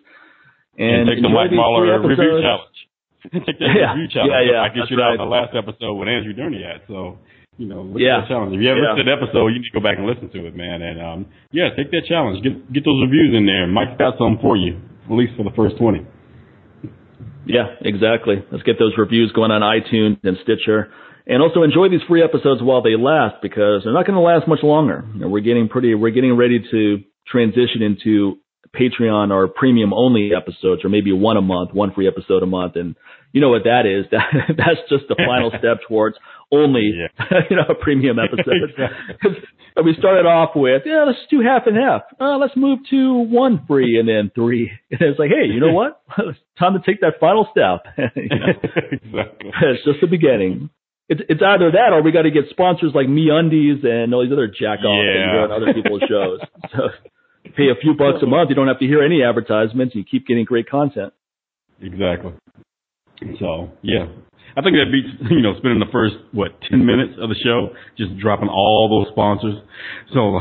And take the Mike Mahler review challenge. Take the review challenge. Yeah. I guess you out the last episode with Andrew Derniat. So, look at that challenge. If you haven't listened to the episode, you need to go back and listen to it, man. And, take that challenge. Get those reviews in there. Mike's got something for you, at least for the first 20. Yeah, exactly. Let's get those reviews going on iTunes and Stitcher. And also enjoy these free episodes while they last, because they're not going to last much longer. We're getting ready to transition into Patreon or premium only episodes, or maybe one a month, one free episode a month. And you know what that is? That's just the final step towards only, a premium episode. And we started off with, let's do half and half. Let's move to one free and then three. And it's like, hey, you know what? It's time to take that final step. Exactly. It's just the beginning. It's either that or we got to get sponsors like MeUndies and all these other jack-offs and other people's shows. So pay a few bucks a month. You don't have to hear any advertisements. You keep getting great content. Exactly. So, I think that beats, spending the first, 10 minutes of the show just dropping all those sponsors. So,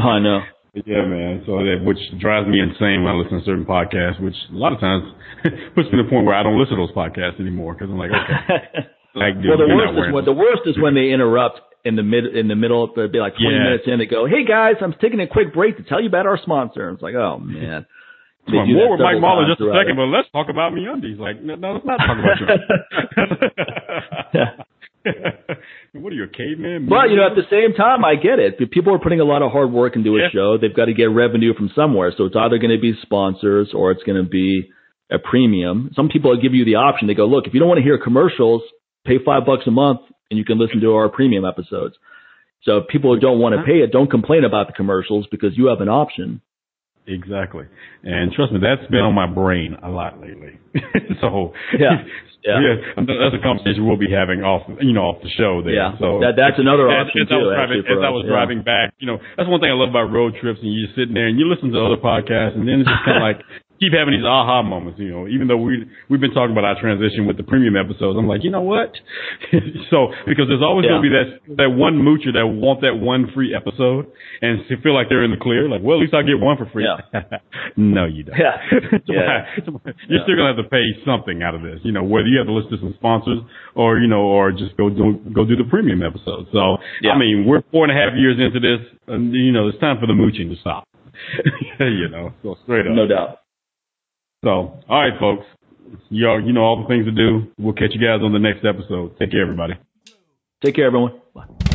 I know. Yeah, man. So which drives me insane when I listen to certain podcasts, which a lot of times puts me to the point where I don't listen to those podcasts anymore because I'm like, okay. The worst is when they interrupt in the middle, they'd be like 20 minutes in, they go, hey guys, I'm taking a quick break to tell you about our sponsor. And it's like, oh man. More with Mike Mahler in just a second, but let's talk about MeUndies. Like, no, let's not talk about you. What are you, a caveman? But, at the same time, I get it. People are putting a lot of hard work into a show. They've got to get revenue from somewhere. So it's either going to be sponsors or it's going to be a premium. Some people give you the option. They go, look, if you don't want to hear commercials, pay $5 a month and you can listen to our premium episodes. So if people who don't want to pay it, don't complain about the commercials because you have an option. Exactly. And trust me, that's been on my brain a lot lately. So, that's a conversation we'll be having off the show there. Yeah. So that's another option too. As I was driving back, that's one thing I love about road trips, and you're just sitting there and you listen to other podcasts, and then it's just kind of like keep having these aha moments, even though we've been talking about our transition with the premium episodes. I'm like, you know what? So, because there's always going to be that one moocher that wants that one free episode and to feel like they're in the clear. Like, well, at least I get one for free. Yeah. No, you don't. Yeah. You're still going to have to pay something out of this, whether you have to listen to some sponsors or, or just go do the premium episode. So, we're 4.5 years into this. And, it's time for the mooching to stop. So straight up. No doubt. So, all right, folks, all the things to do. We'll catch you guys on the next episode. Take care, everybody. Take care, everyone. Bye.